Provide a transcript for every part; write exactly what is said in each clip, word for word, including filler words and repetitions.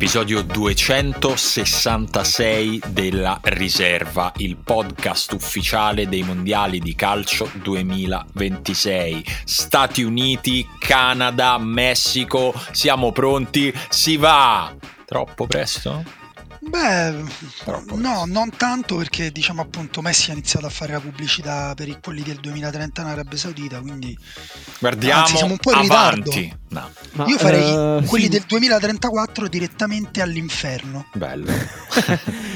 Episodio duecentosessantasei della Riserva, il podcast ufficiale dei mondiali di calcio duemilaventisei. Stati Uniti, Canada, Messico, siamo pronti, si va! Troppo presto? Beh, no, non tanto, perché diciamo appunto Messi ha iniziato a fare la pubblicità per i, quelli del duemilatrenta in Arabia Saudita, quindi guardiamo, anzi, siamo un po' in ritardo. No. Ma, io farei uh, quelli sì. del duemilatrentaquattro direttamente all'inferno. Bello.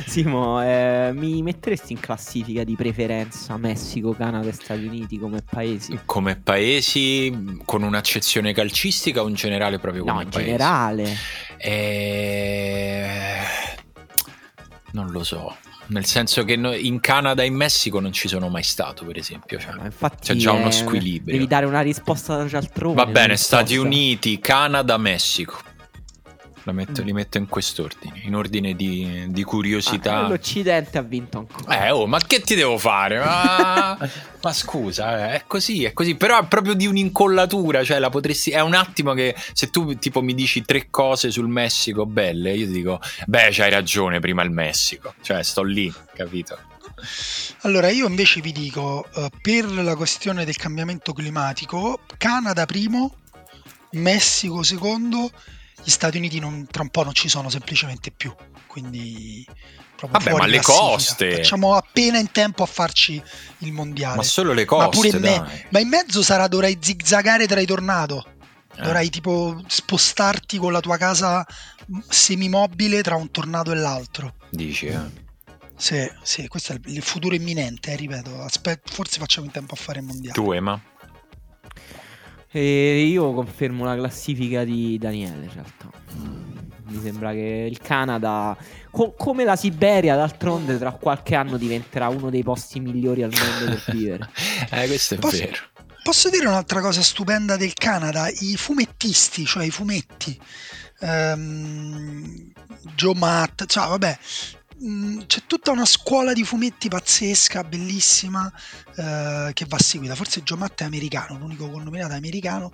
Simo, eh, mi metteresti in classifica di preferenza Messico, Canada e Stati Uniti come paesi? Come paesi, con un'accezione calcistica o in generale proprio come no, paesi? No, in generale. Eh... Non lo so, nel senso che in Canada e in Messico non ci sono mai stato, per esempio, cioè, infatti c'è già uno squilibrio. Devi dare una risposta altrove. Va bene, Stati Uniti, Canada, Messico. La metto, mm. Li metto in quest'ordine, in ordine di, di curiosità. Ah, l'Occidente ha vinto ancora. Eh, oh, ma che ti devo fare? Ma, ma scusa, è così, è così. Però è proprio di un'incollatura, cioè la potresti. È un attimo che se tu tipo mi dici tre cose sul Messico belle, io ti dico, beh, c'hai ragione, prima il Messico. Cioè, sto lì, capito? Allora, io invece vi dico, per la questione del cambiamento climatico, Canada primo, Messico secondo. Gli Stati Uniti non, tra un po' non ci sono semplicemente più, quindi proprio vabbè, fuori ma le classifica. Coste facciamo appena in tempo a farci il mondiale, ma solo le coste, ma pure in, me- ma in mezzo sarà, dovrai zigzagare tra i tornado, eh. Dovrai tipo spostarti con la tua casa semimobile tra un tornado e l'altro, dici eh? Sì, sì, questo è il futuro imminente, eh, ripeto, Aspet- forse facciamo in tempo a fare il mondiale. Tu Ema? E io confermo la classifica di Daniele, in realtà. Mi sembra che il Canada, co- come la Siberia, d'altronde, tra qualche anno diventerà uno dei posti migliori al mondo per vivere. Eh, questo è posso, vero. Posso dire un'altra cosa stupenda del Canada? I fumettisti, cioè i fumetti. Um, Joe Matt, cioè vabbè... C'è tutta una scuola di fumetti pazzesca, bellissima, eh, che va seguita. Forse Joe Matt è americano, l'unico connominato americano,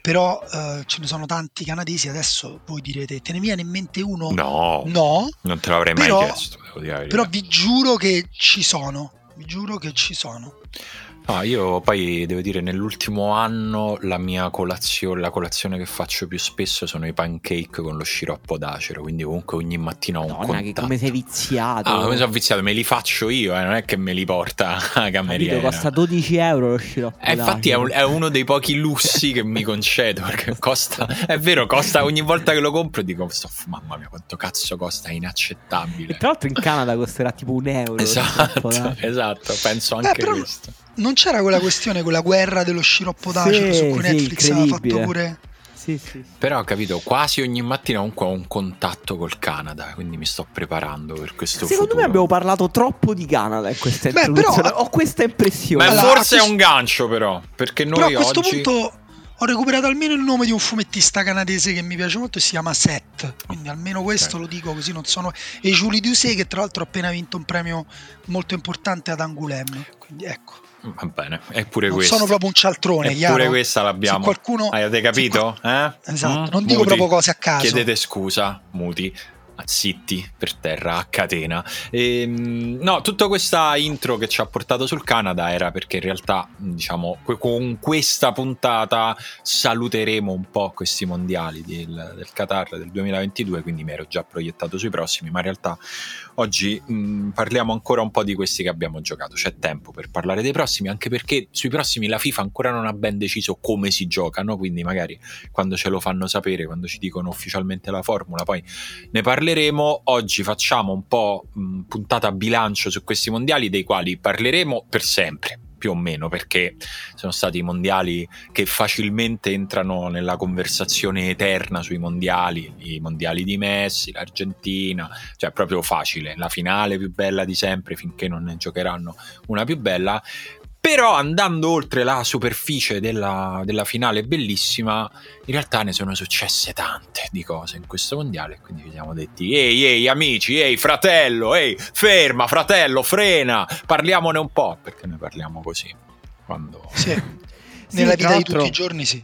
però eh, ce ne sono tanti canadesi. Adesso voi direte, te ne viene in mente uno? No, no, non te l'avrei però, mai chiesto, devo dire. Però vi giuro che ci sono, vi giuro che ci sono. Ah, io poi devo dire, nell'ultimo anno la mia colazione, la colazione che faccio più spesso sono i pancake con lo sciroppo d'acero, quindi comunque ogni mattina ho un contatto. Madonna, che come sei viziato. Ah, come sono viziato, me li faccio io, eh, non è che me li porta la cameriera. Costa dodici euro lo sciroppo eh, d'acero. Infatti è, un, è uno dei pochi lussi che mi concedo, perché costa, è vero, costa ogni volta che lo compro dico, mamma mia quanto cazzo costa, è inaccettabile. E tra l'altro in Canada costerà tipo un euro. Esatto, esatto, penso anche eh, però... questo. Non c'era quella questione, quella guerra dello sciroppo d'acero, sì, su cui Netflix sì, aveva fatto pure. Sì, sì. Però ho capito, quasi ogni mattina comunque ho un contatto col Canada, quindi mi sto preparando per questo secondo futuro. Me abbiamo parlato troppo di Canada in questa Beh, introduzione, però, ho questa impressione. Ma allora, forse questo... è un gancio però, perché noi però a questo oggi... punto ho recuperato almeno il nome di un fumettista canadese che mi piace molto, si chiama Seth, quindi almeno questo okay. Lo dico così non sono... E Julie Doucet, che tra l'altro ha appena vinto un premio molto importante ad Angoulême, quindi ecco. Va bene, eppure questo. Sono proprio un cialtrone, eppure chiaro? Questa l'abbiamo. Se qualcuno... Avete capito? Se... Eh? Esatto, mm? Non dico muti. Proprio cose a caso. Chiedete scusa, muti, zitti, per terra, a catena. E, no, tutta questa intro che ci ha portato sul Canada era perché in realtà, diciamo, con questa puntata saluteremo un po' questi mondiali del, del Qatar del duemilaventidue, quindi mi ero già proiettato sui prossimi, ma in realtà... Oggi mh, parliamo ancora un po' di questi che abbiamo giocato, c'è tempo per parlare dei prossimi, anche perché sui prossimi la FIFA ancora non ha ben deciso come si giocano, quindi magari quando ce lo fanno sapere, quando ci dicono ufficialmente la formula, poi ne parleremo. Oggi facciamo un po' mh, puntata a bilancio su questi mondiali, dei quali parleremo per sempre, più o meno, perché sono stati i mondiali che facilmente entrano nella conversazione eterna sui mondiali, i mondiali di Messi, l'Argentina, cioè proprio facile, la finale più bella di sempre finché non ne giocheranno una più bella. Però andando oltre la superficie della, della finale bellissima, in realtà ne sono successe tante di cose in questo mondiale, quindi ci siamo detti ehi ehi amici, ehi fratello, ehi ferma fratello, frena, parliamone un po', perché noi parliamo così quando sì. Nella vita di tutti i giorni sì.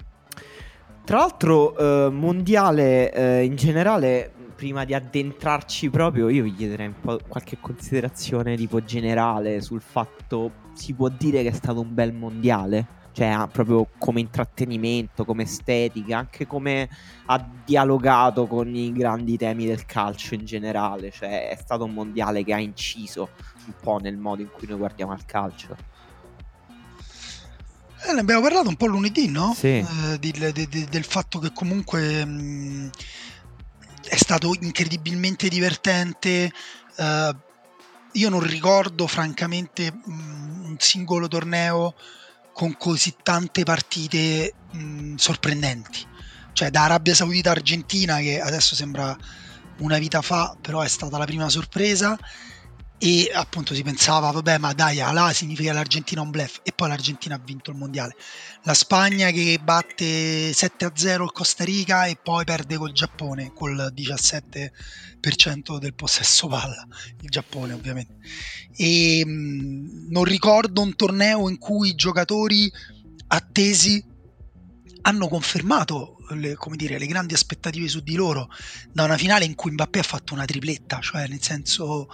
Tra l'altro, eh, mondiale eh, in generale, prima di addentrarci proprio, io vi chiederei un po' qualche considerazione tipo generale sul fatto, si può dire che è stato un bel mondiale? Cioè proprio come intrattenimento, come estetica, anche come ha dialogato con i grandi temi del calcio in generale. Cioè è stato un mondiale che ha inciso un po' nel modo in cui noi guardiamo al calcio. Eh, ne abbiamo parlato un po' lunedì, no? Sì. Eh, di, di, di, del fatto che comunque mh, è stato incredibilmente divertente. Eh, io non ricordo francamente mh, un singolo torneo con così tante partite mh, sorprendenti. Cioè da Arabia Saudita a Argentina, che adesso sembra una vita fa, però è stata la prima sorpresa, e appunto si pensava vabbè, ma dai, là significa l'Argentina un bluff, e poi l'Argentina ha vinto il mondiale. La Spagna che batte sette a zero il Costa Rica e poi perde col Giappone col diciassette per cento del possesso palla, il Giappone ovviamente. E mh, non ricordo un torneo in cui i giocatori attesi hanno confermato le, come dire, le grandi aspettative su di loro, da una finale in cui Mbappé ha fatto una tripletta, cioè nel senso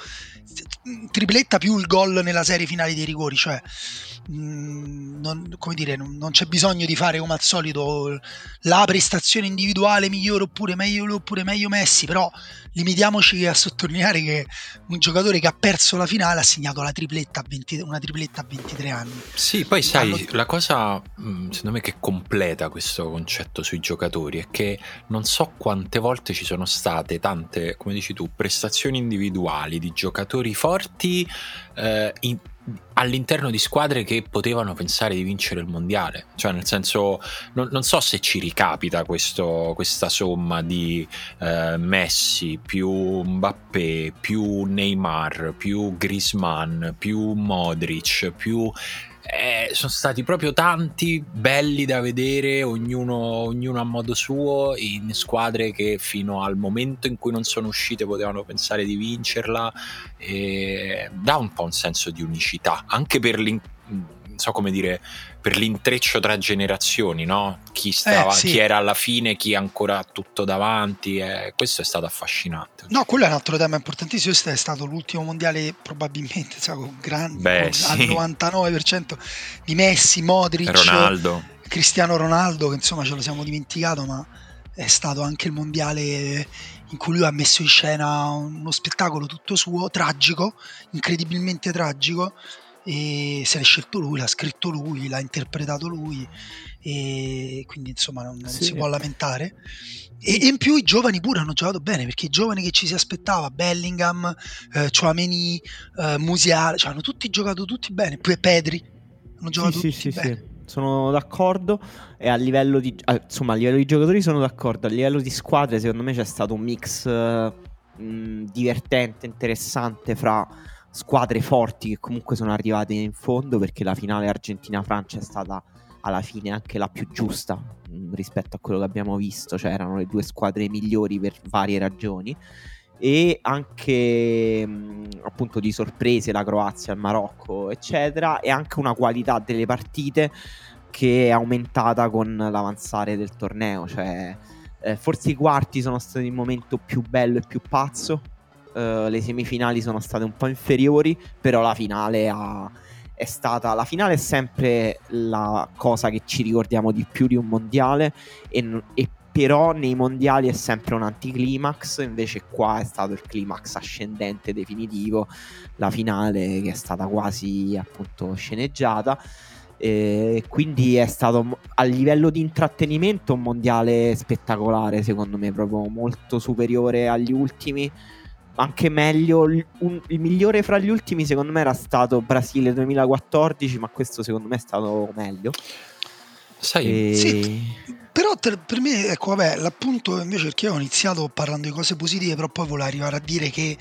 tripletta più il gol nella serie finale dei rigori, cioè mh, non, come dire, non, non c'è bisogno di fare come al solito la prestazione individuale migliore oppure meglio oppure meglio Messi, però limitiamoci a sottolineare che un giocatore che ha perso la finale ha segnato la tripletta a venti, una tripletta a ventitré anni. Sì, poi sai, Allo... la cosa secondo me che completa questo concetto sui giocatori è che non so quante volte ci sono state tante, come dici tu, prestazioni individuali di giocatori forti eh, in, all'interno di squadre che potevano pensare di vincere il mondiale. Cioè nel senso non, non so se ci ricapita questo, questa somma di eh, Messi più Mbappé più Neymar più Griezmann più Modric più... Eh, sono stati proprio tanti belli da vedere, ognuno, ognuno a modo suo, in squadre che fino al momento in cui non sono uscite potevano pensare di vincerla. E dà un po' un senso di unicità anche per l'in- non so come dire, per l'intreccio tra generazioni, no? Chi stava, eh, sì. chi era alla fine, chi ancora tutto davanti, eh. Questo è stato affascinante. No, quello è un altro tema importantissimo. Questo è stato l'ultimo mondiale probabilmente, cioè, con grandi, Beh, con, sì. al novantanove per cento di Messi, Modric, Ronaldo, Cristiano Ronaldo, che insomma ce lo siamo dimenticato, ma è stato anche il mondiale in cui lui ha messo in scena uno spettacolo tutto suo, tragico, incredibilmente tragico. E se l'è scelto lui, l'ha scritto lui, l'ha interpretato lui, e quindi insomma non, non sì. si può lamentare. E, e in più i giovani pure hanno giocato bene, perché i giovani che ci si aspettava, Bellingham, eh, Tchouaméni, eh, Musiala, cioè hanno tutti giocato tutti bene, poi Pedri hanno giocato sì, tutti sì, bene sì. Sono d'accordo, e a livello di insomma a livello di giocatori sono d'accordo, a livello di squadre secondo me c'è stato un mix mh, divertente, interessante fra squadre forti che comunque sono arrivate in fondo, perché la finale Argentina-Francia è stata alla fine anche la più giusta mh, rispetto a quello che abbiamo visto, cioè erano le due squadre migliori per varie ragioni, e anche mh, appunto di sorprese la Croazia, il Marocco eccetera, e anche una qualità delle partite che è aumentata con l'avanzare del torneo. Cioè eh, forse i quarti sono stati il momento più bello e più pazzo. Uh, le semifinali sono state un po' inferiori, però la finale ha, è stata la finale è sempre la cosa che ci ricordiamo di più di un mondiale, e, e però nei mondiali è sempre un anticlimax, invece qua è stato il climax ascendente definitivo, la finale che è stata quasi appunto sceneggiata. E quindi è stato a livello di intrattenimento un mondiale spettacolare, secondo me proprio molto superiore agli ultimi. Anche meglio, un, il migliore fra gli ultimi secondo me era stato Brasile duemilaquattordici, ma questo secondo me è stato meglio. Sai, e... sì, però te, per me, ecco, vabbè, l'appunto invece, perché io ho iniziato parlando di cose positive, però poi volevo arrivare a dire che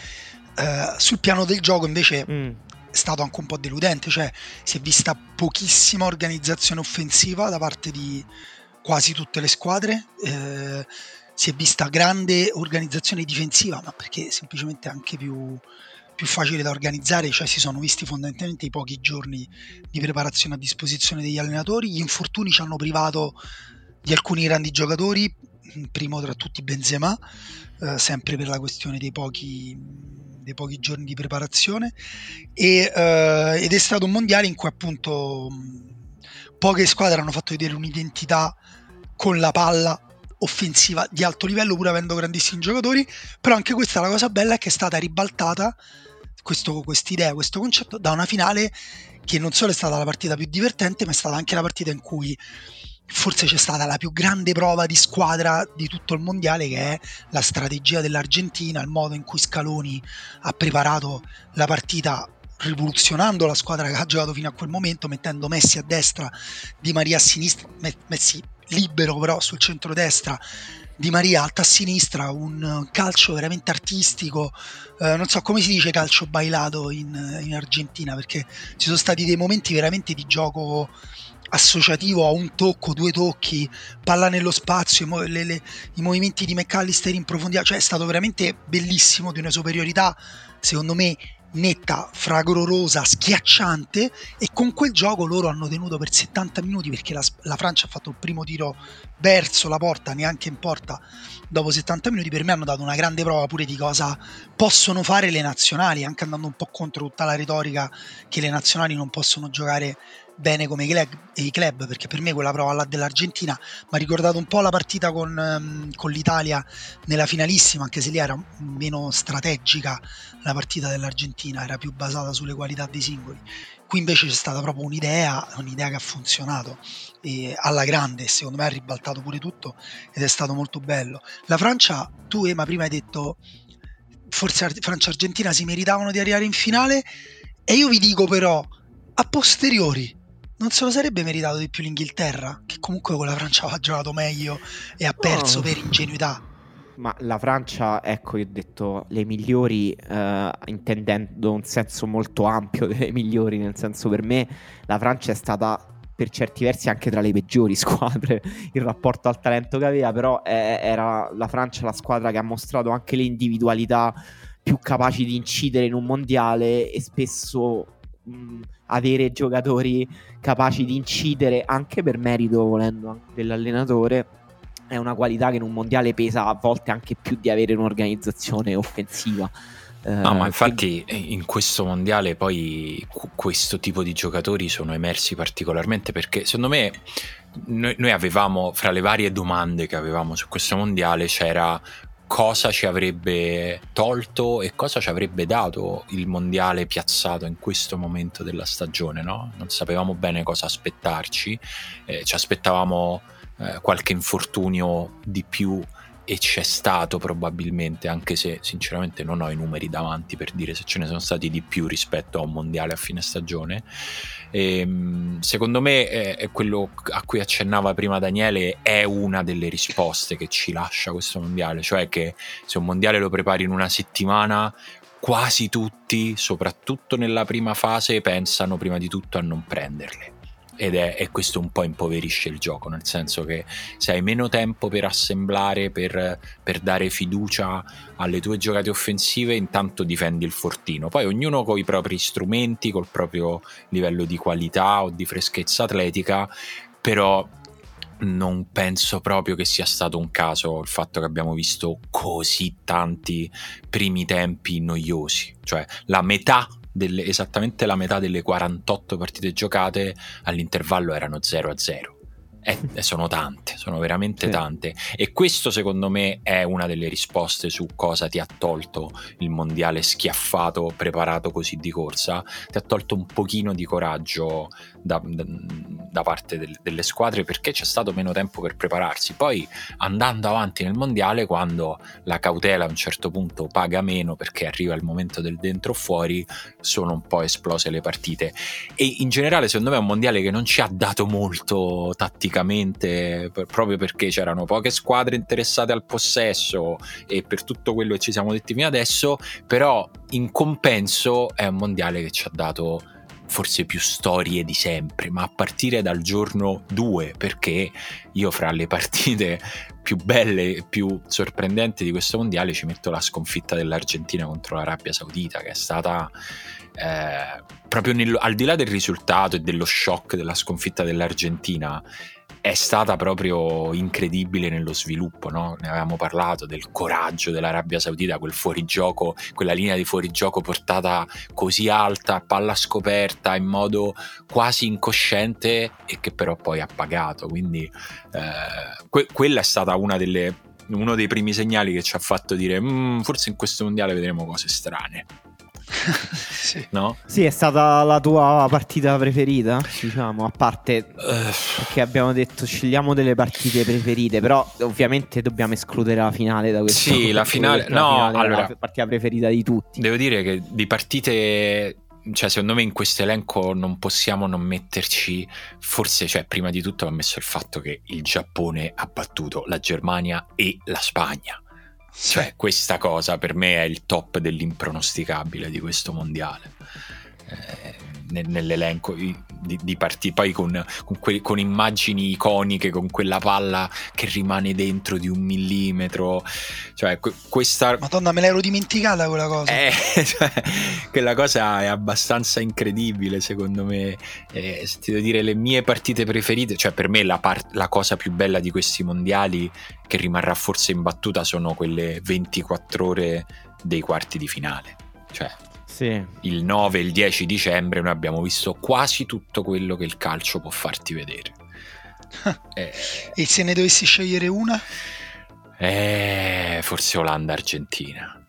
eh, sul piano del gioco invece mm. è stato anche un po' deludente, cioè si è vista pochissima organizzazione offensiva da parte di quasi tutte le squadre, eh, si è vista grande organizzazione difensiva, ma perché è semplicemente anche più, più facile da organizzare, cioè si sono visti fondamentalmente i pochi giorni di preparazione a disposizione degli allenatori, gli infortuni ci hanno privato di alcuni grandi giocatori, primo tra tutti Benzema, eh, sempre per la questione dei pochi, dei pochi giorni di preparazione, e, eh, ed è stato un mondiale in cui appunto mh, poche squadre hanno fatto vedere un'identità con la palla offensiva di alto livello, pur avendo grandissimi giocatori. Però anche questa, la cosa bella è che è stata ribaltata questo idea, questo concetto, da una finale che non solo è stata la partita più divertente, ma è stata anche la partita in cui forse c'è stata la più grande prova di squadra di tutto il mondiale, che è la strategia dell'Argentina, il modo in cui Scaloni ha preparato la partita, rivoluzionando la squadra che ha giocato fino a quel momento, mettendo Messi a destra, Di Maria a sinistra, Messi libero però sul centrodestra, Di Maria alta a sinistra, un calcio veramente artistico, eh, non so come si dice calcio bailato in, in Argentina, perché ci sono stati dei momenti veramente di gioco associativo a un tocco, due tocchi, palla nello spazio, i, mo- le, le, i movimenti di McAllister in profondità, cioè è stato veramente bellissimo, di una superiorità secondo me netta, fragorosa, schiacciante, e con quel gioco loro hanno tenuto per settanta minuti, perché la, la Francia ha fatto il primo tiro verso la porta, neanche in porta, dopo settanta minuti. Per me hanno dato una grande prova pure di cosa possono fare le nazionali, anche andando un po' contro tutta la retorica che le nazionali non possono giocare bene come i club, perché per me quella prova là dell'Argentina mi ha ricordato un po' la partita con, con l'Italia nella finalissima, anche se lì era meno strategica la partita dell'Argentina, era più basata sulle qualità dei singoli. Qui invece c'è stata proprio un'idea, un'idea che ha funzionato e alla grande, secondo me ha ribaltato pure tutto ed è stato molto bello. La Francia, tu Ema prima hai detto forse Francia-Argentina si meritavano di arrivare in finale, e io vi dico però a posteriori non se lo sarebbe meritato di più l'Inghilterra, che comunque con la Francia aveva giocato meglio e ha perso, oh, per ingenuità. Ma la Francia, ecco, io ho detto le migliori, eh, intendendo un senso molto ampio delle migliori, nel senso, per me la Francia è stata per certi versi anche tra le peggiori squadre in rapporto al talento che aveva, però eh, era la Francia la squadra che ha mostrato anche le individualità più capaci di incidere in un mondiale, e spesso avere giocatori capaci di incidere anche per merito, volendo, dell'allenatore, è una qualità che in un mondiale pesa a volte anche più di avere un'organizzazione offensiva. No, eh, ma infatti che... in questo mondiale poi questo tipo di giocatori sono emersi particolarmente, perché secondo me noi, noi avevamo, fra le varie domande che avevamo su questo mondiale, c'era cosa ci avrebbe tolto e cosa ci avrebbe dato il mondiale piazzato in questo momento della stagione, no? Non sapevamo bene cosa aspettarci, eh, ci aspettavamo eh, qualche infortunio di più, e c'è stato probabilmente, anche se sinceramente non ho i numeri davanti per dire se ce ne sono stati di più rispetto a un mondiale a fine stagione. E, secondo me eh, quello a cui accennava prima Daniele è una delle risposte che ci lascia questo mondiale, cioè che se un mondiale lo prepari in una settimana, quasi tutti, soprattutto nella prima fase, pensano prima di tutto a non prenderle. Ed è, e questo un po' impoverisce il gioco, nel senso che se hai meno tempo per assemblare, per, per dare fiducia alle tue giocate offensive, intanto difendi il fortino, poi ognuno con i propri strumenti, col proprio livello di qualità o di freschezza atletica. Però non penso proprio che sia stato un caso il fatto che abbiamo visto così tanti primi tempi noiosi, cioè la metà Delle, esattamente la metà delle quarantotto partite giocate all'intervallo erano zero a zero. Eh, sono tante, sono veramente sì. tante, e questo secondo me è una delle risposte su cosa ti ha tolto il mondiale schiaffato, preparato così di corsa. Ti ha tolto un pochino di coraggio da, da parte del, delle squadre, perché c'è stato meno tempo per prepararsi. Poi andando avanti nel mondiale, quando la cautela a un certo punto paga meno, perché arriva il momento del dentro o fuori, sono un po' esplose le partite. E in generale secondo me è un mondiale che non ci ha dato molto tattico, proprio perché c'erano poche squadre interessate al possesso e per tutto quello che ci siamo detti fino adesso. Però in compenso è un mondiale che ci ha dato forse più storie di sempre, ma a partire dal giorno due, perché io fra le partite più belle e più sorprendenti di questo mondiale ci metto la sconfitta dell'Argentina contro l'Arabia Saudita, che è stata eh, proprio nel, al di là del risultato e dello shock della sconfitta dell'Argentina, è stata proprio incredibile nello sviluppo, no? Ne avevamo parlato del coraggio dell'Arabia Saudita, quel fuorigioco, quella linea di fuorigioco portata così alta, palla scoperta, in modo quasi incosciente, e che però poi ha pagato. Quindi eh, que- quella è stata una delle, uno dei primi segnali che ci ha fatto dire mm, forse in questo mondiale vedremo cose strane. Sì. No? Sì, è stata la tua partita preferita, diciamo, a parte che abbiamo detto scegliamo delle partite preferite, però ovviamente dobbiamo escludere la finale da questo. Sì, la finale, no, la finale, allora, la partita preferita di tutti. Devo dire che di partite, cioè secondo me in questo elenco non possiamo non metterci, forse, cioè prima di tutto va messo il fatto che il Giappone ha battuto la Germania e la Spagna. Cioè, questa cosa per me è il top dell'impronosticabile di questo mondiale, eh, nel, nell'elenco di, di partite, poi con, con, que- con immagini iconiche, con quella palla che rimane dentro di un millimetro, cioè que- questa... Madonna, me l'ero dimenticata quella cosa, eh, cioè, quella cosa è abbastanza incredibile secondo me, eh, se ti devo dire le mie partite preferite, cioè per me la, par- la cosa più bella di questi mondiali che rimarrà forse imbattuta sono quelle ventiquattro ore dei quarti di finale, cioè sì. Il nove e il dieci dicembre noi abbiamo visto quasi tutto quello che il calcio può farti vedere. eh, e se ne dovessi scegliere una? Eh, forse Olanda-Argentina,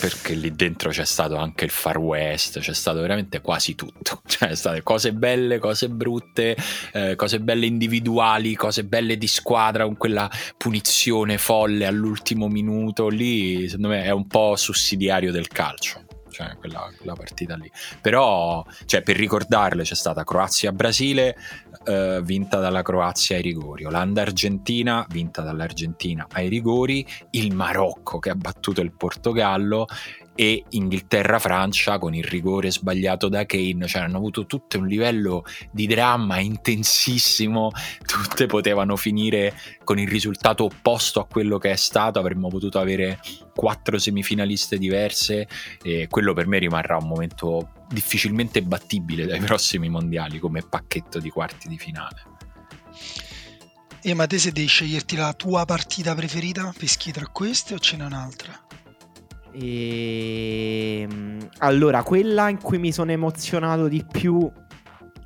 perché lì dentro c'è stato anche il Far West, c'è stato veramente quasi tutto, cioè state cose belle, cose brutte, eh, cose belle individuali, cose belle di squadra, con quella punizione folle all'ultimo minuto lì, secondo me è un po' sussidiario del calcio, cioè quella, quella partita lì. Però, cioè, per ricordarle, c'è stata Croazia-Brasile, eh, vinta dalla Croazia ai rigori, Olanda-Argentina vinta dall'Argentina ai rigori, il Marocco che ha battuto il Portogallo e Inghilterra-Francia con il rigore sbagliato da Kane. Cioè hanno avuto tutto un livello di dramma intensissimo, tutte potevano finire con il risultato opposto a quello che è stato, avremmo potuto avere quattro semifinaliste diverse, e quello per me rimarrà un momento difficilmente battibile dai prossimi mondiali come pacchetto di quarti di finale. E ma te, se devi sceglierti la tua partita preferita, peschi tra queste o ce n'è un'altra? E... allora, quella in cui mi sono emozionato di più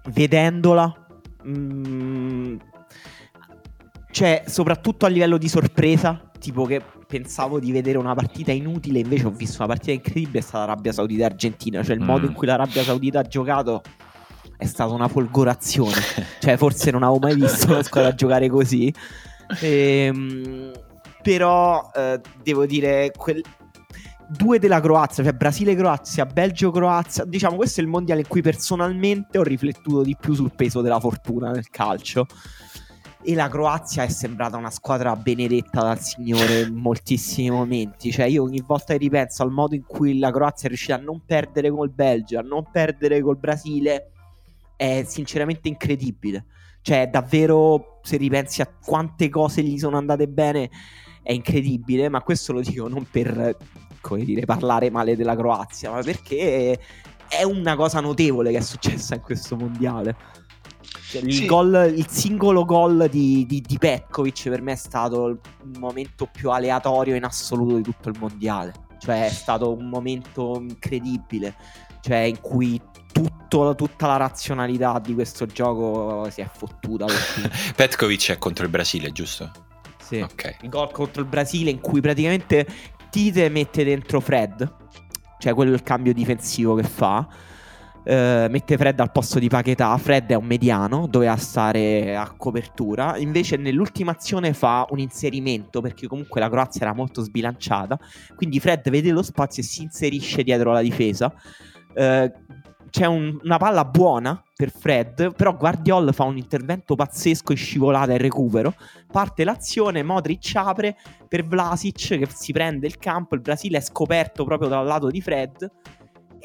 vedendola, mh... cioè soprattutto a livello di sorpresa, tipo che pensavo di vedere una partita inutile, invece ho visto una partita incredibile, è stata l'Arabia Saudita-Argentina. Cioè il mm. modo in cui l'Arabia Saudita ha giocato è stata una folgorazione. Cioè forse non avevo mai visto una squadra giocare così, e... però eh, devo dire quel... due della Croazia, cioè Brasile-Croazia, Belgio-Croazia, diciamo questo è il mondiale in cui personalmente ho riflettuto di più sul peso della fortuna nel calcio, e la Croazia è sembrata una squadra benedetta dal Signore in moltissimi momenti. Cioè io ogni volta che ripenso al modo in cui la Croazia è riuscita a non perdere col Belgio, a non perdere col Brasile, è sinceramente incredibile. Cioè davvero, se ripensi a quante cose gli sono andate bene, è incredibile. Ma questo lo dico non per, come dire, parlare male della Croazia, ma perché è una cosa notevole che è successa in questo mondiale. Cioè, il, sì. gol, il singolo gol di, di, di Petkovic per me è stato il momento più aleatorio in assoluto di tutto il mondiale. Cioè è stato un momento incredibile, cioè in cui tutto, tutta la razionalità di questo gioco si è fottuta. Petkovic è contro il Brasile, giusto? Sì, okay. Il gol contro il Brasile in cui praticamente Tite mette dentro Fred, cioè quello è il cambio difensivo che fa, eh, mette Fred al posto di Paquetà. Fred è un mediano, doveva stare a copertura, invece nell'ultima azione fa un inserimento, perché comunque la Croazia era molto sbilanciata, quindi Fred vede lo spazio e si inserisce dietro la difesa. eh, C'è un, una palla buona per Fred, però Guardiola fa un intervento pazzesco in scivolata e recupero. Parte l'azione, Modric apre per Vlasic che si prende il campo, il Brasile è scoperto proprio dal lato di Fred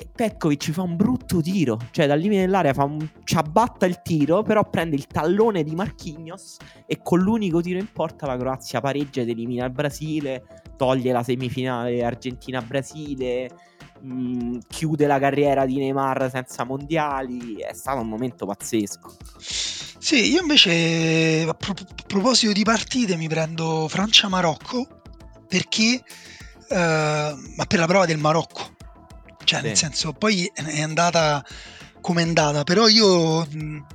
e Petkovic fa un brutto tiro, cioè dal limite dell'area fa un, ci abbatta il tiro, però prende il tallone di Marquinhos e con l'unico tiro in porta la Croazia pareggia ed elimina il Brasile, toglie la semifinale Argentina-Brasile, Mm, chiude la carriera di Neymar senza mondiali. È stato un momento pazzesco. Sì, io invece a pro- proposito di partite mi prendo Francia-Marocco, perché eh, ma per la prova del Marocco, cioè sì. nel senso, poi è andata come è andata, però io mh,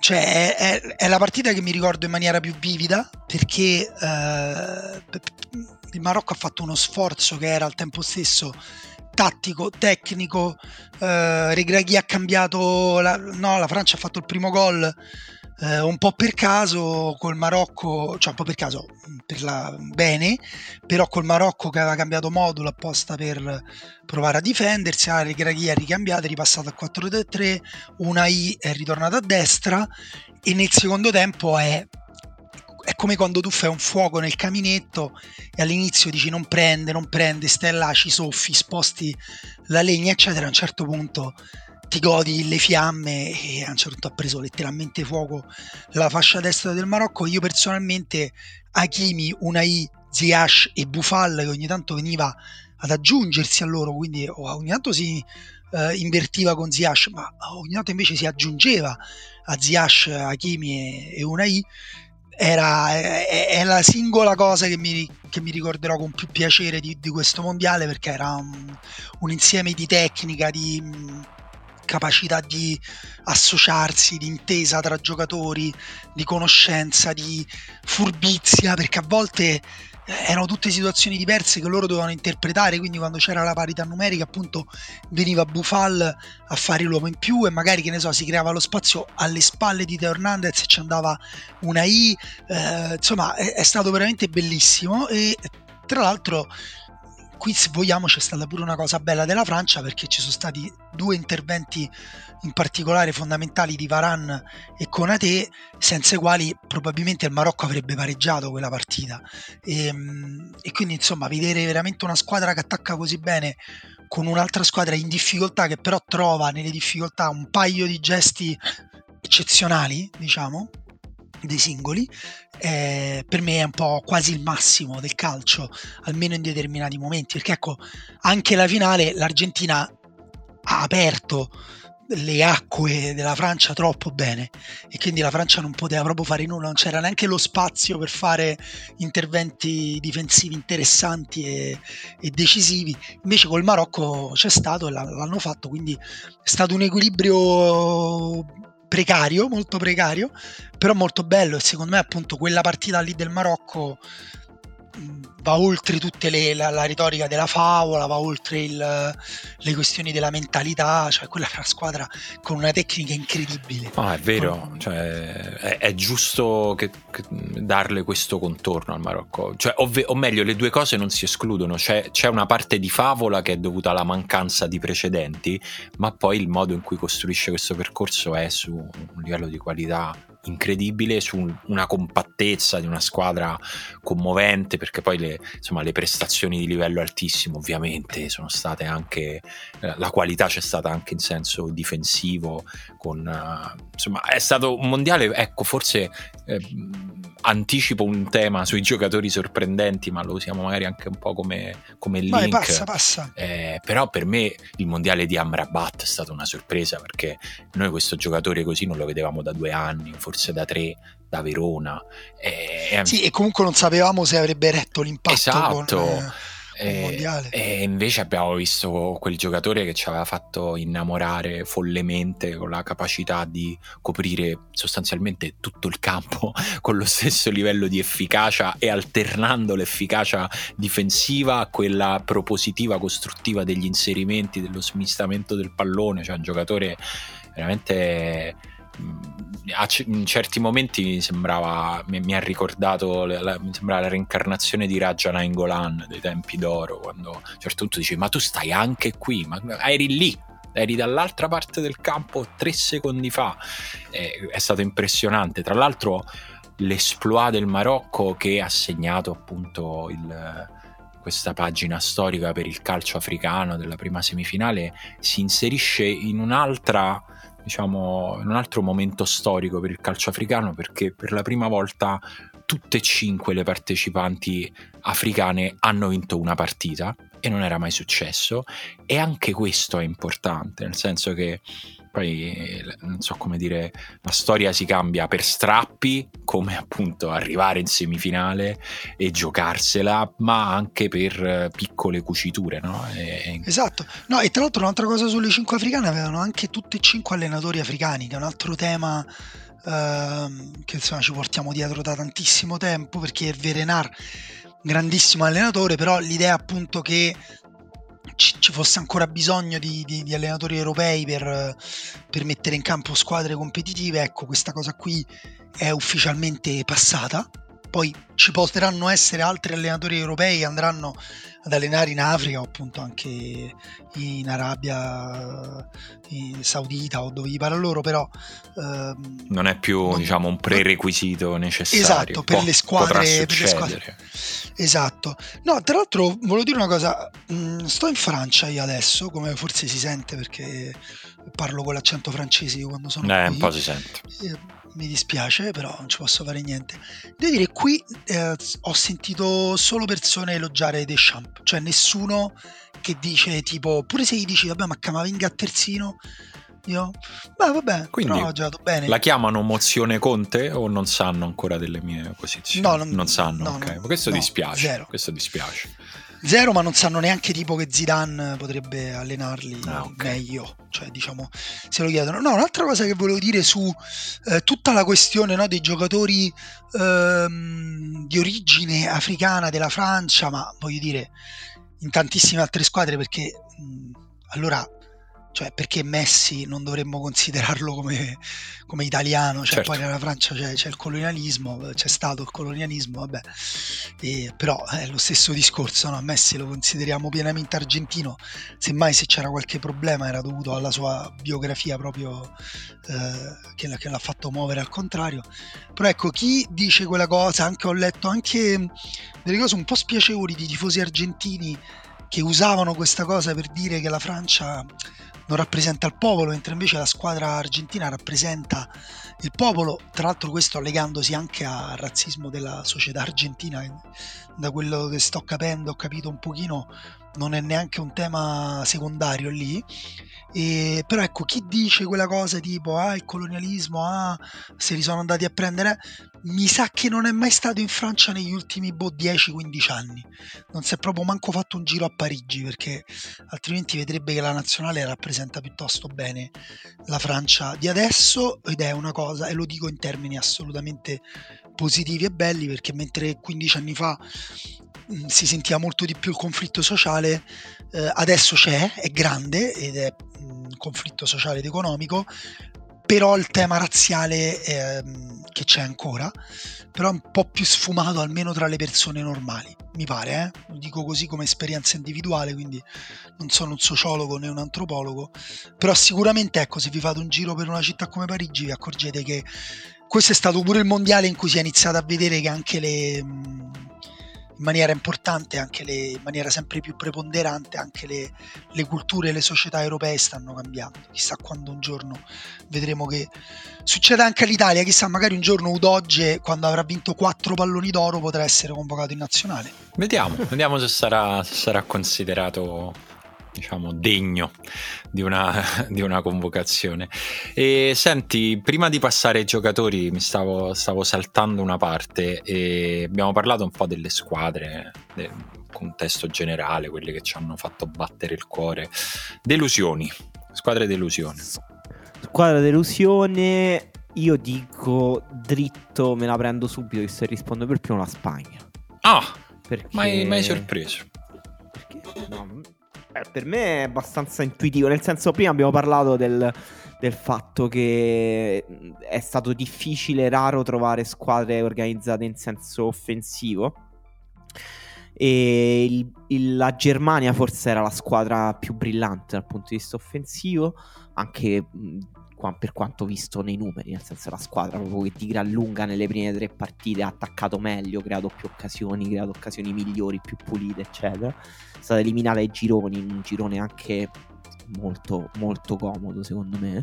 cioè è, è, è la partita che mi ricordo in maniera più vivida, perché eh, il Marocco ha fatto uno sforzo che era al tempo stesso tattico, tecnico. eh, Regragui ha cambiato la, no, la Francia ha fatto il primo gol eh, un po' per caso col Marocco, cioè un po' per caso per la, bene, però col Marocco che aveva cambiato modulo apposta per provare a difendersi. ah, Regragui ha ricambiato, è ripassato a quattro tre tre, Ounahi è ritornato a destra, e nel secondo tempo è è come quando tu fai un fuoco nel caminetto e all'inizio dici non prende, non prende, stai là, ci soffi, sposti la legna eccetera, a un certo punto ti godi le fiamme, e a un certo punto ha preso letteralmente fuoco la fascia destra del Marocco. Io personalmente Hakimi, Ounahi, Ziyech e Boufal, che ogni tanto veniva ad aggiungersi a loro, quindi ogni tanto si eh, invertiva con Ziyech, ma ogni tanto invece si aggiungeva a Ziyech, Hakimi e, e Ounahi. Era, è, è la singola cosa che mi, che mi ricorderò con più piacere di, di questo mondiale, perché era un, un insieme di tecnica, di mh, capacità di associarsi, di intesa tra giocatori, di conoscenza, di furbizia, perché a volte erano tutte situazioni diverse che loro dovevano interpretare, quindi quando c'era la parità numerica appunto veniva Boufal a fare l'uomo in più, e magari, che ne so, si creava lo spazio alle spalle di Teo Hernandez e ci andava Ounahi. Eh, insomma è, è stato veramente bellissimo, e tra l'altro qui, se vogliamo, c'è stata pure una cosa bella della Francia, perché ci sono stati due interventi in particolare fondamentali di Varane e Konaté, senza i quali probabilmente il Marocco avrebbe pareggiato quella partita. E, e quindi insomma vedere veramente una squadra che attacca così bene con un'altra squadra in difficoltà, che però trova nelle difficoltà un paio di gesti eccezionali, diciamo, dei singoli, eh, per me è un po' quasi il massimo del calcio, almeno in determinati momenti, perché ecco, anche la finale l'Argentina ha aperto le acque della Francia troppo bene, e quindi la Francia non poteva proprio fare nulla, non c'era neanche lo spazio per fare interventi difensivi interessanti e, e decisivi. Invece col Marocco c'è stato, e l'hanno fatto, quindi è stato un equilibrio precario, molto precario, però molto bello, e secondo me appunto quella partita lì del Marocco va oltre tutte le, la, la retorica della favola, va oltre il, le questioni della mentalità, cioè quella è una squadra con una tecnica incredibile. Ah, è vero, con... cioè, è, è giusto che, che darle questo contorno al Marocco, cioè, ovve, o meglio, le due cose non si escludono, cioè, c'è una parte di favola che è dovuta alla mancanza di precedenti, ma poi il modo in cui costruisce questo percorso è su un livello di qualità incredibile, su una compattezza di una squadra commovente, perché poi le, insomma, le prestazioni di livello altissimo ovviamente sono state anche, eh, la qualità c'è stata anche in senso difensivo, con uh, insomma è stato un mondiale, ecco, forse eh, anticipo un tema sui giocatori sorprendenti, ma lo usiamo magari anche un po' come, come link. Vai, passa, passa. Eh, però per me il mondiale di Amrabat è stata una sorpresa, perché noi questo giocatore così non lo vedevamo da due anni, forse da tre, da Verona, eh, sì, e comunque non sapevamo se avrebbe retto l'impatto, esatto, con, eh, eh, mondiale. E invece abbiamo visto quel giocatore che ci aveva fatto innamorare follemente, con la capacità di coprire sostanzialmente tutto il campo con lo stesso livello di efficacia, e alternando l'efficacia difensiva a quella propositiva, costruttiva degli inserimenti, dello smistamento del pallone, cioè un giocatore veramente... in certi momenti mi sembrava, mi ha ricordato la, mi sembrava la reincarnazione di Raja Nainggolan dei tempi d'oro, quando a un certo punto dici ma tu stai anche qui, ma eri lì, eri dall'altra parte del campo tre secondi fa. Eh, è stato impressionante, tra l'altro l'esploit del Marocco, che ha segnato appunto il, questa pagina storica per il calcio africano della prima semifinale, si inserisce in un'altra, diciamo, in un altro momento storico per il calcio africano, perché per la prima volta tutte e cinque le partecipanti africane hanno vinto una partita, e non era mai successo, e anche questo è importante, nel senso che poi non so come dire, la storia si cambia per strappi, come appunto arrivare in semifinale e giocarsela, ma anche per piccole cuciture, no? E... esatto, no, e tra l'altro un'altra cosa sulle cinque africane, avevano anche tutti e cinque allenatori africani, che è un altro tema ehm, che insomma ci portiamo dietro da tantissimo tempo, perché Verenar, grandissimo allenatore, però l'idea appunto che ci fosse ancora bisogno di, di, di allenatori europei per, per mettere in campo squadre competitive, ecco, questa cosa qui è ufficialmente passata. Poi ci potranno essere altri allenatori europei che andranno ad allenare in Africa o appunto anche in Arabia in Saudita o dove gli parla loro, però ehm, non è più non, diciamo un prerequisito necessario, esatto, per, po- le squadre, per le squadre, esatto. No, tra l'altro volevo dire una cosa, mh, sto in Francia io adesso, come forse si sente perché parlo con l'accento francese io quando sono eh, qui, un po' si sente, eh, mi dispiace, però non ci posso fare niente. Devo dire, qui eh, ho sentito solo persone elogiare Deschamps, cioè nessuno che dice tipo, pure se gli dici vabbè ma Camavinga a terzino, io beh vabbè, quindi però ho giocato bene. La chiamano mozione Conte o non sanno ancora delle mie posizioni? No, non, non sanno, no, ok, no, questo no, dispiace, zero. questo dispiace. Zero, ma non sanno neanche tipo che Zidane potrebbe allenarli ah, okay. meglio, cioè diciamo se lo chiedono. No, un'altra cosa che volevo dire su eh, tutta la questione, no, dei giocatori ehm, di origine africana della Francia, ma voglio dire in tantissime altre squadre, perché mh, allora cioè perché Messi non dovremmo considerarlo come, come italiano, cioè certo. Poi nella Francia c'è, c'è il colonialismo, c'è stato il colonialismo, vabbè, e, però è lo stesso discorso, no? Messi lo consideriamo pienamente argentino, semmai se c'era qualche problema era dovuto alla sua biografia proprio eh, che, che l'ha fatto muovere al contrario. Però ecco, chi dice quella cosa, anche ho letto anche delle cose un po' spiacevoli di tifosi argentini che usavano questa cosa per dire che la Francia non rappresenta il popolo, mentre invece la squadra argentina rappresenta il popolo, tra l'altro questo legandosi anche al razzismo della società argentina, da quello che sto capendo, ho capito un pochino, non è neanche un tema secondario lì. E, però ecco, chi dice quella cosa tipo ah il colonialismo, ah se li sono andati a prendere, mi sa che non è mai stato in Francia negli ultimi boh, dieci quindici anni, non si è proprio manco fatto un giro a Parigi, perché altrimenti vedrebbe che la nazionale rappresenta piuttosto bene la Francia di adesso, ed è una cosa, e lo dico in termini assolutamente positivi e belli, perché mentre quindici anni fa mh, si sentiva molto di più il conflitto sociale, eh, adesso c'è, è grande ed è un conflitto sociale ed economico, però il tema razziale eh, che c'è ancora, però è un po' più sfumato, almeno tra le persone normali, mi pare, eh? Lo dico così come esperienza individuale, quindi non sono un sociologo né un antropologo, però sicuramente ecco, se vi fate un giro per una città come Parigi vi accorgete che questo è stato pure il mondiale in cui si è iniziato a vedere che anche le... Mh, in maniera importante, anche le, in maniera sempre più preponderante, anche le, le culture e le società europee stanno cambiando. Chissà quando un giorno vedremo che succede anche all'Italia, chissà, magari un giorno Udogie, quando avrà vinto quattro palloni d'oro, potrà essere convocato in nazionale. Vediamo, vediamo se sarà, se sarà considerato, diciamo, degno di una, di una convocazione. E senti, prima di passare ai giocatori mi stavo, stavo saltando una parte, e abbiamo parlato un po' delle squadre, del contesto generale, quelle che ci hanno fatto battere il cuore. Delusioni, squadre delusione. Squadra delusione, io dico dritto, me la prendo subito, se rispondo per primo la Spagna. Ah, perché... mai, mai sorpreso. Perché no, Eh, per me è abbastanza intuitivo, nel senso, prima abbiamo parlato del, del fatto che è stato difficile, raro trovare squadre organizzate in senso offensivo, e il, il, la Germania forse era la squadra più brillante dal punto di vista offensivo, anche per quanto visto nei numeri, nel senso la squadra proprio che di gran lunga nelle prime tre partite ha attaccato meglio, creato più occasioni, creato occasioni migliori, più pulite, eccetera. È stata eliminata ai gironi, in un girone anche molto molto comodo secondo me,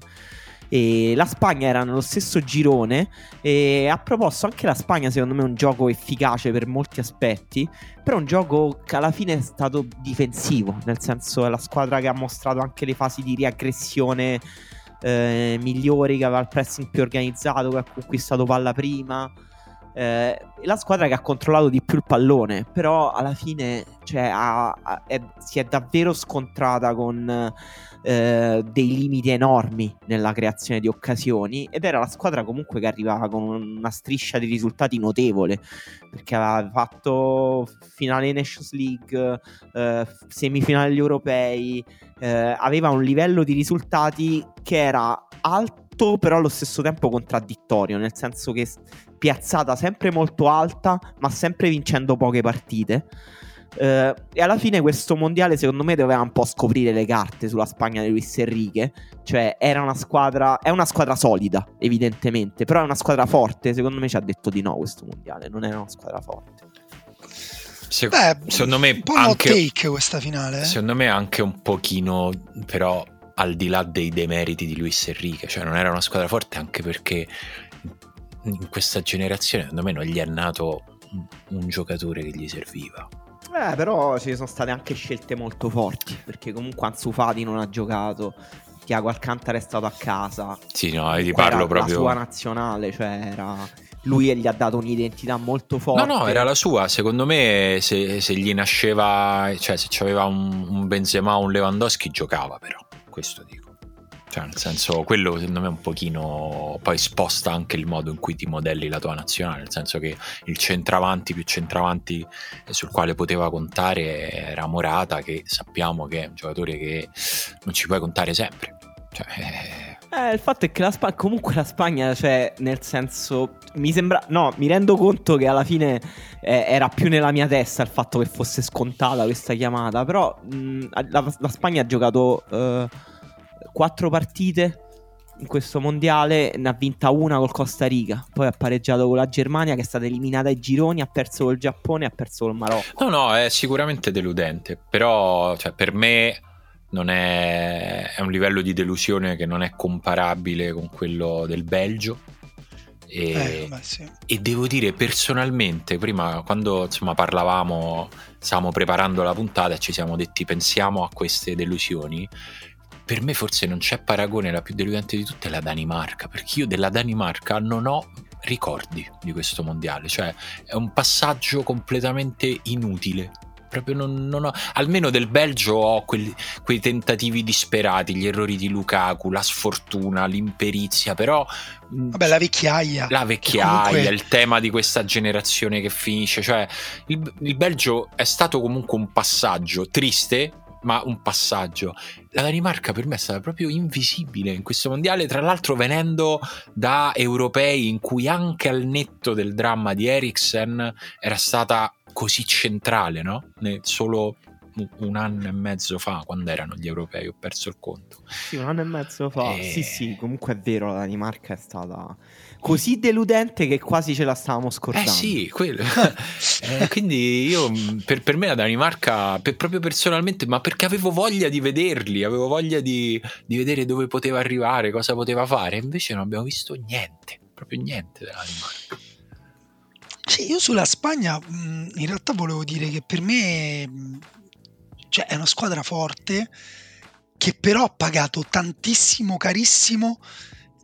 e la Spagna era nello stesso girone e ha proposto anche la Spagna, secondo me, un gioco efficace per molti aspetti, però un gioco che alla fine è stato difensivo, nel senso è la squadra che ha mostrato anche le fasi di riaggressione eh, migliori, che aveva il pressing più organizzato, che ha conquistato palla prima. Eh, la squadra che ha controllato di più il pallone, però alla fine cioè, ha, ha, è, si è davvero scontrata con eh, dei limiti enormi nella creazione di occasioni, ed era la squadra comunque che arrivava con una striscia di risultati notevole, perché aveva fatto finale Nations League, eh, semifinali europei, eh, aveva un livello di risultati che era alto però allo stesso tempo contraddittorio, nel senso che piazzata sempre molto alta ma sempre vincendo poche partite, eh, e alla fine questo mondiale secondo me doveva un po' scoprire le carte sulla Spagna di Luis Enrique. Cioè era una squadra, è una squadra solida evidentemente, però è una squadra forte, secondo me ci ha detto di no questo mondiale, non era una squadra forte. Se, Beh, secondo me un po' anche, take questa finale eh? Secondo me anche un pochino, però al di là dei demeriti di Luis Enrique, cioè non era una squadra forte anche perché in questa generazione secondo me non gli è nato un giocatore che gli serviva. Eh, però ci sono state anche scelte molto forti, perché comunque Ansu Fati non ha giocato, Thiago Alcantara è stato a casa. Sì, no, io ti parlo proprio la sua nazionale, cioè era lui, e gli ha dato un'identità molto forte. No, no, era la sua. Secondo me se, se gli nasceva, cioè se c'aveva un, un Benzema o un Lewandowski giocava, però questo dico, cioè nel senso, quello secondo me un pochino poi sposta anche il modo in cui ti modelli la tua nazionale, nel senso che il centravanti più centravanti sul quale poteva contare era Morata, che sappiamo che è un giocatore che non ci puoi contare sempre, cioè eh... Eh, il fatto è che la Spagna, comunque la Spagna, cioè nel senso, mi sembra, no, mi rendo conto che alla fine eh, era più nella mia testa il fatto che fosse scontata questa chiamata, però mh, la, la Spagna ha giocato eh, quattro partite in questo mondiale, ne ha vinta una col Costa Rica, poi ha pareggiato con la Germania che è stata eliminata ai gironi, ha perso col Giappone, ha perso col Marocco. No, no, è sicuramente deludente, però cioè, per me non è, è un livello di delusione che non è comparabile con quello del Belgio. E, eh, beh, sì. E devo dire personalmente, prima quando insomma parlavamo, stavamo preparando la puntata e ci siamo detti pensiamo a queste delusioni, per me forse non c'è paragone, la più deludente di tutte è la Danimarca, perché io della Danimarca non ho ricordi di questo mondiale, cioè è un passaggio completamente inutile. Proprio non, non ho, almeno del Belgio ho quelli, quei tentativi disperati, gli errori di Lukaku, la sfortuna, l'imperizia, però vabbè, la vecchiaia la vecchiaia comunque... il tema di questa generazione che finisce, cioè il, il Belgio è stato comunque un passaggio triste, ma un passaggio. La Danimarca per me è stata proprio invisibile in questo mondiale, tra l'altro venendo da europei in cui anche al netto del dramma di Eriksen era stata così centrale, no? Solo un anno e mezzo fa, quando erano gli europei, ho perso il conto. Sì, un anno e mezzo fa. E... Sì, sì, comunque è vero, la Danimarca è stata così deludente che quasi ce la stavamo scordando. Eh sì, quello. eh, quindi io per, per me la Danimarca, per, proprio personalmente, ma perché avevo voglia di vederli, avevo voglia di, di vedere dove poteva arrivare, cosa poteva fare, invece non abbiamo visto niente, proprio niente della Danimarca. Sì, io sulla Spagna in realtà volevo dire che per me, cioè, è una squadra forte che però ha pagato tantissimo carissimo